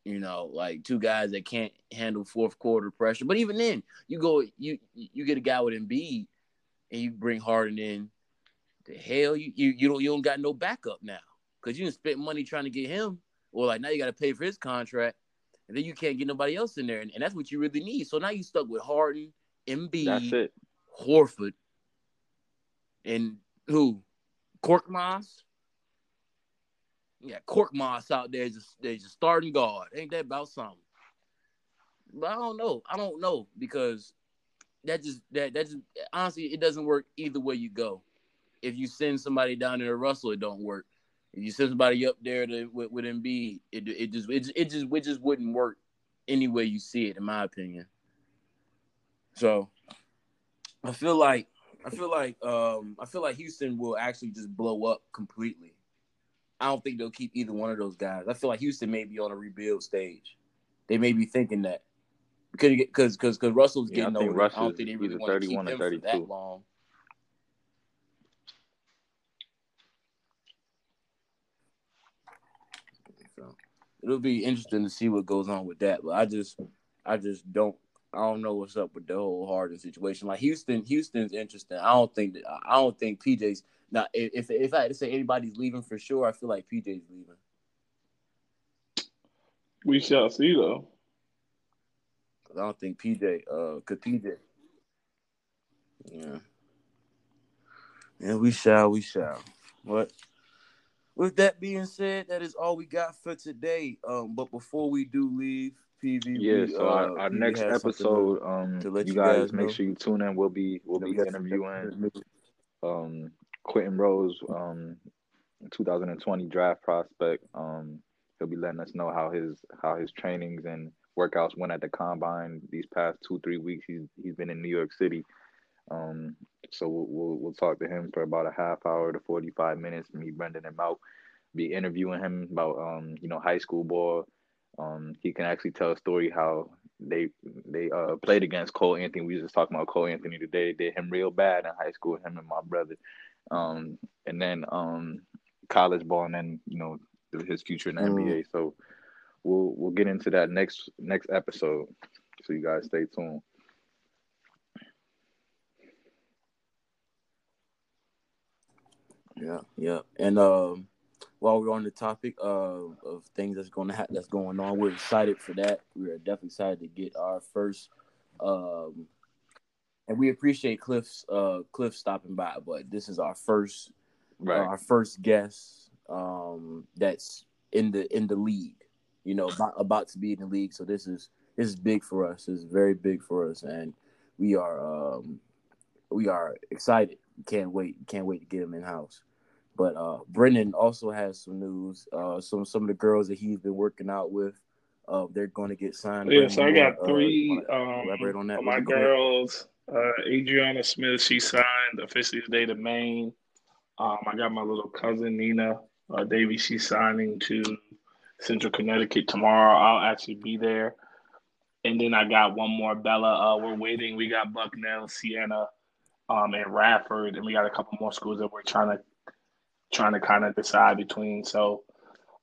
you know, like two guys that can't handle fourth quarter pressure. But even then, you go you you get a guy with Embiid and you bring Harden in, the hell, you you, you don't you don't got no backup now because you didn't spend money trying to get him. Or like now you got to pay for his contract, and then you can't get nobody else in there, and, and that's what you really need. So now you stuck with Harden, Embiid, Horford, and who? Korkmaz? Yeah, Korkmaz out there. Just they're just starting guard. Ain't that about something? But I don't know. I don't know because that just that that just honestly it doesn't work either way you go. If you send somebody down there to Russell, it don't work. If you send somebody up there to, with, with Embiid, it it just it, it just it just wouldn't work any way you see it, in my opinion. So I feel like I feel like um, I feel like Houston will actually just blow up completely. I don't think they'll keep either one of those guys. I feel like Houston may be on a rebuild stage. They may be thinking that because because because Russell's getting yeah, I older. I don't think they really want to keep him for that long. It'll be interesting to see what goes on with that, but I just, I just don't, I don't know what's up with the whole Harden situation. Like Houston, Houston's interesting. I don't think that, I don't think P J's now. If if I had to say anybody's leaving for sure, I feel like P J's leaving. We shall see though. I don't think P J, uh, cause P J, yeah, yeah, we shall, we shall. What? With that being said, that is all we got for today. Um, but before we do leave, P V, yeah. We, so our, uh, our next episode, um, to let you guys, guys make sure you tune in. We'll be we'll be interviewing um Quentin Rose, um, two thousand twenty draft prospect. Um, he'll be letting us know how his how his trainings and workouts went at the combine these past two, three weeks. He's he's been in New York City. Um, so we'll, we'll we'll talk to him for about a half hour to forty-five minutes. Me, Brendan, and Mount be interviewing him about um, you know, high school ball. Um, he can actually tell a story how they they uh, played against Cole Anthony. We were just talking about Cole Anthony today. Did him real bad in high school, him and my brother. Um, and then um, college ball, and then, you know, his future in the mm. N B A. So we'll we'll get into that next next episode. So you guys stay tuned. Yeah, yeah, and um, while we're on the topic uh, of things that's going to ha- that's going on, we're excited for that. We are definitely excited to get our first, um, and we appreciate Cliff's uh, Cliff stopping by. But this is our first, right. uh, our first guest um, that's in the in the league. You know, about, about to be in the league. So this is this is big for us. It's very big for us, and we are um, we are excited. Can't wait! Can't wait to get him in house. But uh, Brendan also has some news. Uh, some some of the girls that he's been working out with, uh, they're going to get signed. Yeah, Brendan, so I got uh, three. Um, elaborate on that. My girls, uh, Adriana Smith, she signed officially today to Maine. Um, I got my little cousin Nina uh, Davies. She's signing to Central Connecticut tomorrow. I'll actually be there. And then I got one more, Bella. Uh, we're waiting. We got Bucknell, Sienna, um, and Radford, and we got a couple more schools that we're trying to. trying to kind of decide between. So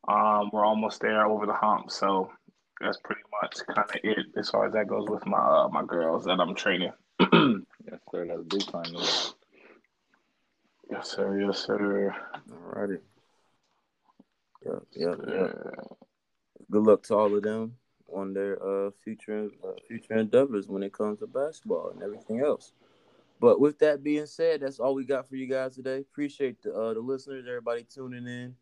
um, we're almost there, over the hump. So that's pretty much kind of it as far as that goes with my uh, my girls that I'm training. Yes, sir. That's big time. Yes, sir. Yes, sir. All righty. Yep, yep, yep. Good luck to all of them on their uh, future uh, future endeavors when it comes to basketball and everything else. But with that being said, that's all we got for you guys today. Appreciate the uh, the listeners, everybody tuning in.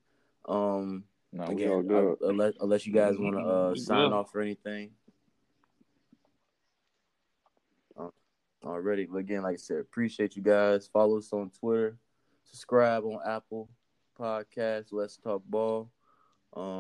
Um, no, again, all good. I, unless, unless you guys want to uh, sign off or anything. Uh, already, but again, like I said, appreciate you guys. Follow us on Twitter. Subscribe on Apple Podcasts. Let's Talk Ball. Um,